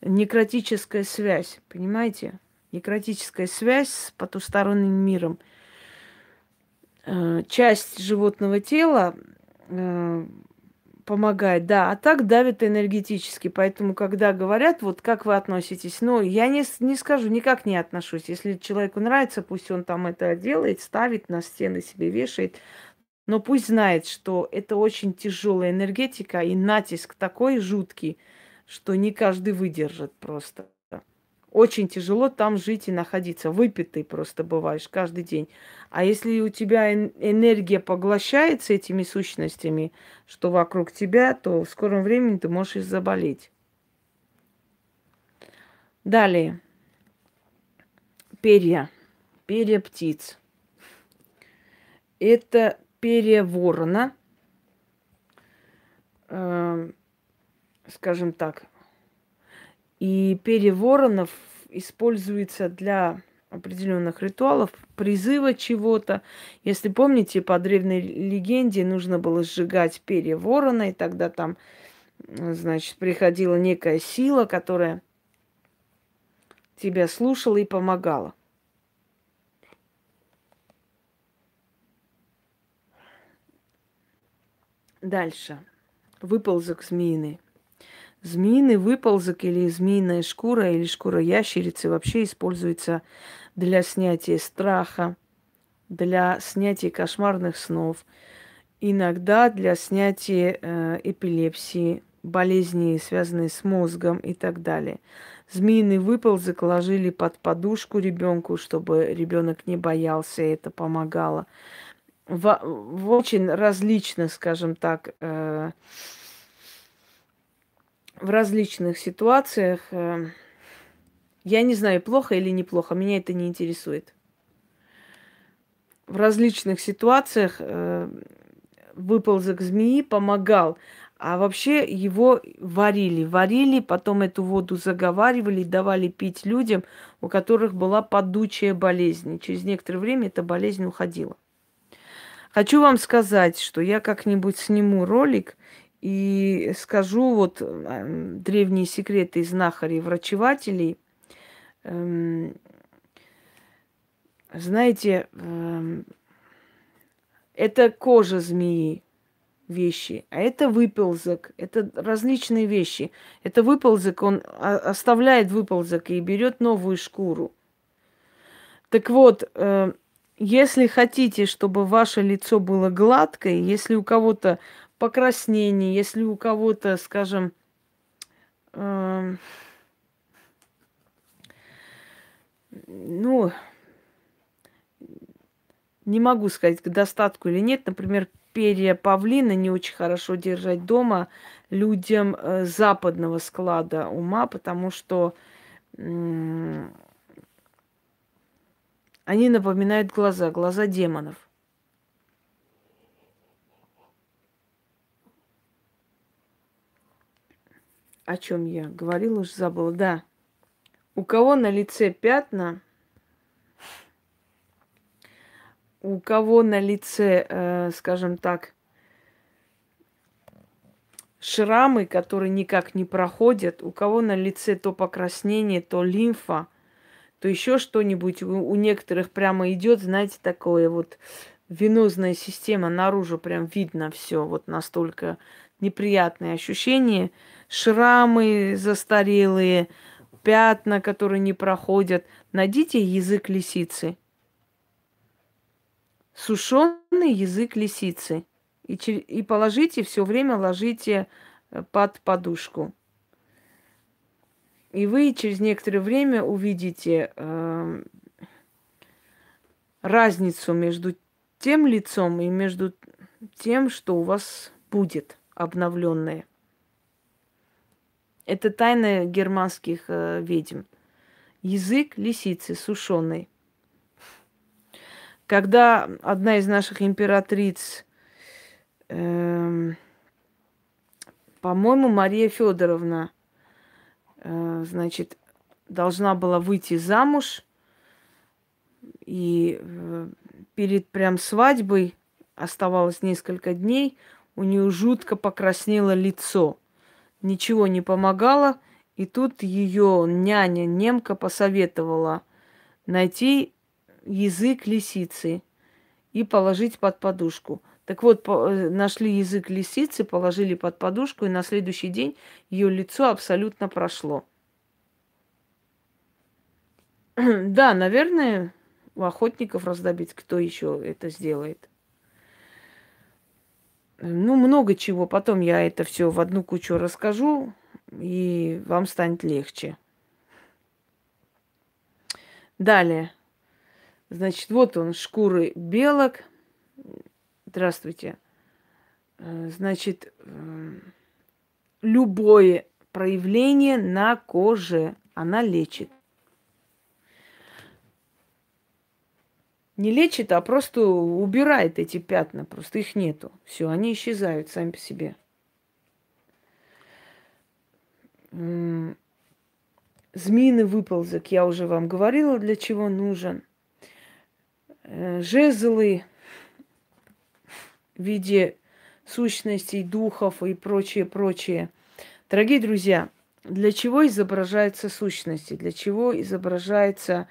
некротическая связь, понимаете? Некротическая связь с потусторонним миром. Часть животного тела помогает, да, а так давит энергетически. Поэтому, когда говорят, вот как вы относитесь, ну, я не скажу, никак не отношусь. Если человеку нравится, пусть он там это делает, ставит на стены себе, вешает. Но пусть знает, что это очень тяжелая энергетика и натиск такой жуткий, что не каждый выдержит просто. Очень тяжело там жить и находиться. Выпитый просто бываешь каждый день. А если у тебя энергия поглощается этими сущностями, что вокруг тебя, то в скором времени ты можешь и заболеть. Далее. Перья. Перья птиц. Это перья ворона. Скажем так. И перья воронов используется для определенных ритуалов, призыва чего-то. Если помните, по древней легенде нужно было сжигать перья ворона, и тогда там, значит, приходила некая сила, которая тебя слушала и помогала. Дальше. Выползок змеиный. Змеиный выползок или змеиная шкура, или шкура ящерицы вообще используется для снятия страха, для снятия кошмарных снов, иногда для снятия эпилепсии, болезней, связанных с мозгом и так далее. Змеиный выползок ложили под подушку ребенку, чтобы ребенок не боялся, и это помогало. В очень различно, скажем так, в различных ситуациях, я не знаю, плохо или неплохо, меня это не интересует. В различных ситуациях выползок змеи помогал, а вообще его варили. Варили, потом эту воду заговаривали, давали пить людям, у которых была падучая болезнь. Через некоторое время эта болезнь уходила. Хочу вам сказать, что я как-нибудь сниму ролик и скажу вот древние секреты знахарей и врачевателей. Знаете, это кожа змеи вещи, а это выползок, это различные вещи. Это выползок, он оставляет выползок и берет новую шкуру. Так вот, если хотите, чтобы ваше лицо было гладкое, если у кого-то покраснение, если у кого-то, скажем, ну, не могу сказать, к достатку или нет. Например, перья павлина не очень хорошо держать дома людям западного склада ума, потому что они напоминают глаза, глаза демонов. О чем я говорила, уже забыла. Да. У кого на лице пятна, у кого на лице, скажем так, шрамы, которые никак не проходят, у кого на лице то покраснение, то лимфа, то еще что-нибудь, у некоторых прямо идет, знаете, такое вот венозная система наружу, прям видно все, вот настолько неприятные ощущения, шрамы застарелые, пятна, которые не проходят. Найдите язык лисицы. Сушеный язык лисицы. И положите, все время ложите под подушку. И вы через некоторое время увидите разницу между тем лицом и между тем, что у вас будет обновленное. Это тайна германских ведьм. язык лисицы сушеной. Когда одна из наших императриц, по-моему, Мария Фёдоровна, значит, должна была выйти замуж, и перед прям свадьбой оставалось несколько дней, у нее жутко покраснело лицо. Ничего не помогало, и тут ее няня, немка, посоветовала найти язык лисицы и положить под подушку. Так вот, нашли язык лисицы, положили под подушку, и на следующий день ее лицо абсолютно прошло. Да, наверное, у охотников раздобыть, кто еще это сделает. Ну, много чего. Потом я это все в одну кучу расскажу, и вам станет легче. Далее. Значит, вот он, шкуры белок. Здравствуйте. Значит, любое проявление на коже, она лечит. Не лечит, а просто убирает эти пятна. Просто их нету. Все, они исчезают сами по себе. Змеиный выползок, я уже вам говорила, для чего нужен. Жезлы в виде сущностей, духов и прочее, прочее. Дорогие друзья, для чего изображаются сущности? Для чего изображается...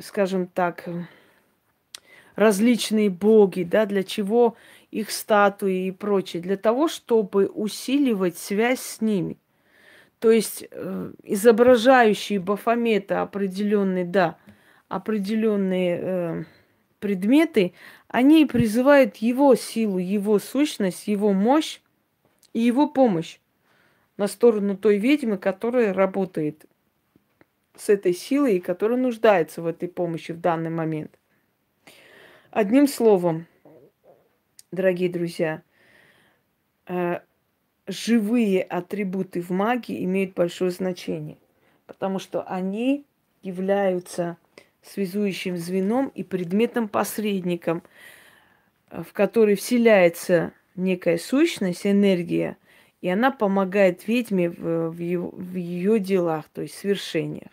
скажем так, различные боги, да, для чего их статуи и прочее, для того, чтобы усиливать связь с ними. То есть изображающие Бафомета определенные, да, определенные предметы, они призывают его силу, его сущность, его мощь и его помощь на сторону той ведьмы, которая работает с этой силой, и которая нуждается в этой помощи в данный момент. Одним словом, дорогие друзья, живые атрибуты в магии имеют большое значение, потому что они являются связующим звеном и предметом-посредником, в который вселяется некая сущность, энергия, и она помогает ведьме в ее делах, то есть свершениях.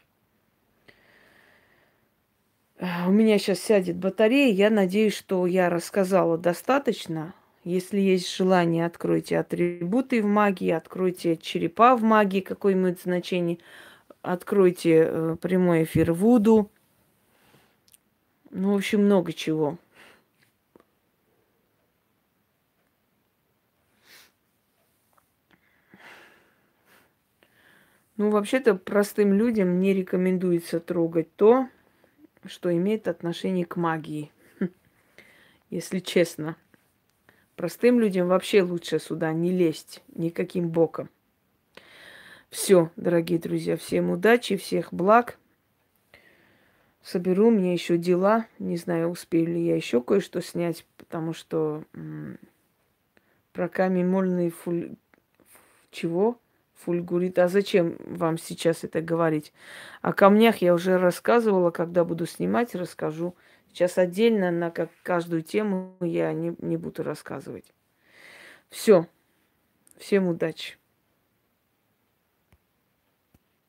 У меня сейчас сядет батарея. Я надеюсь, что я рассказала достаточно. Если есть желание, откройте атрибуты в магии, откройте черепа в магии, какое-нибудь значение, откройте прямой эфир Вуду. Ну, в общем, много чего. Ну, вообще-то, простым людям не рекомендуется трогать то, что имеет отношение к магии. Если честно. Простым людям вообще лучше сюда не лезть никаким боком. Все, дорогие друзья, всем удачи, всех благ. Соберу, у меня еще дела. Не знаю, успею ли я еще кое-что снять, потому что про камень-мольный чего? Фульгурит. А зачем вам сейчас это говорить? О камнях я уже рассказывала, когда буду снимать, расскажу. Сейчас отдельно на каждую тему я не буду рассказывать. Все. Всем удачи.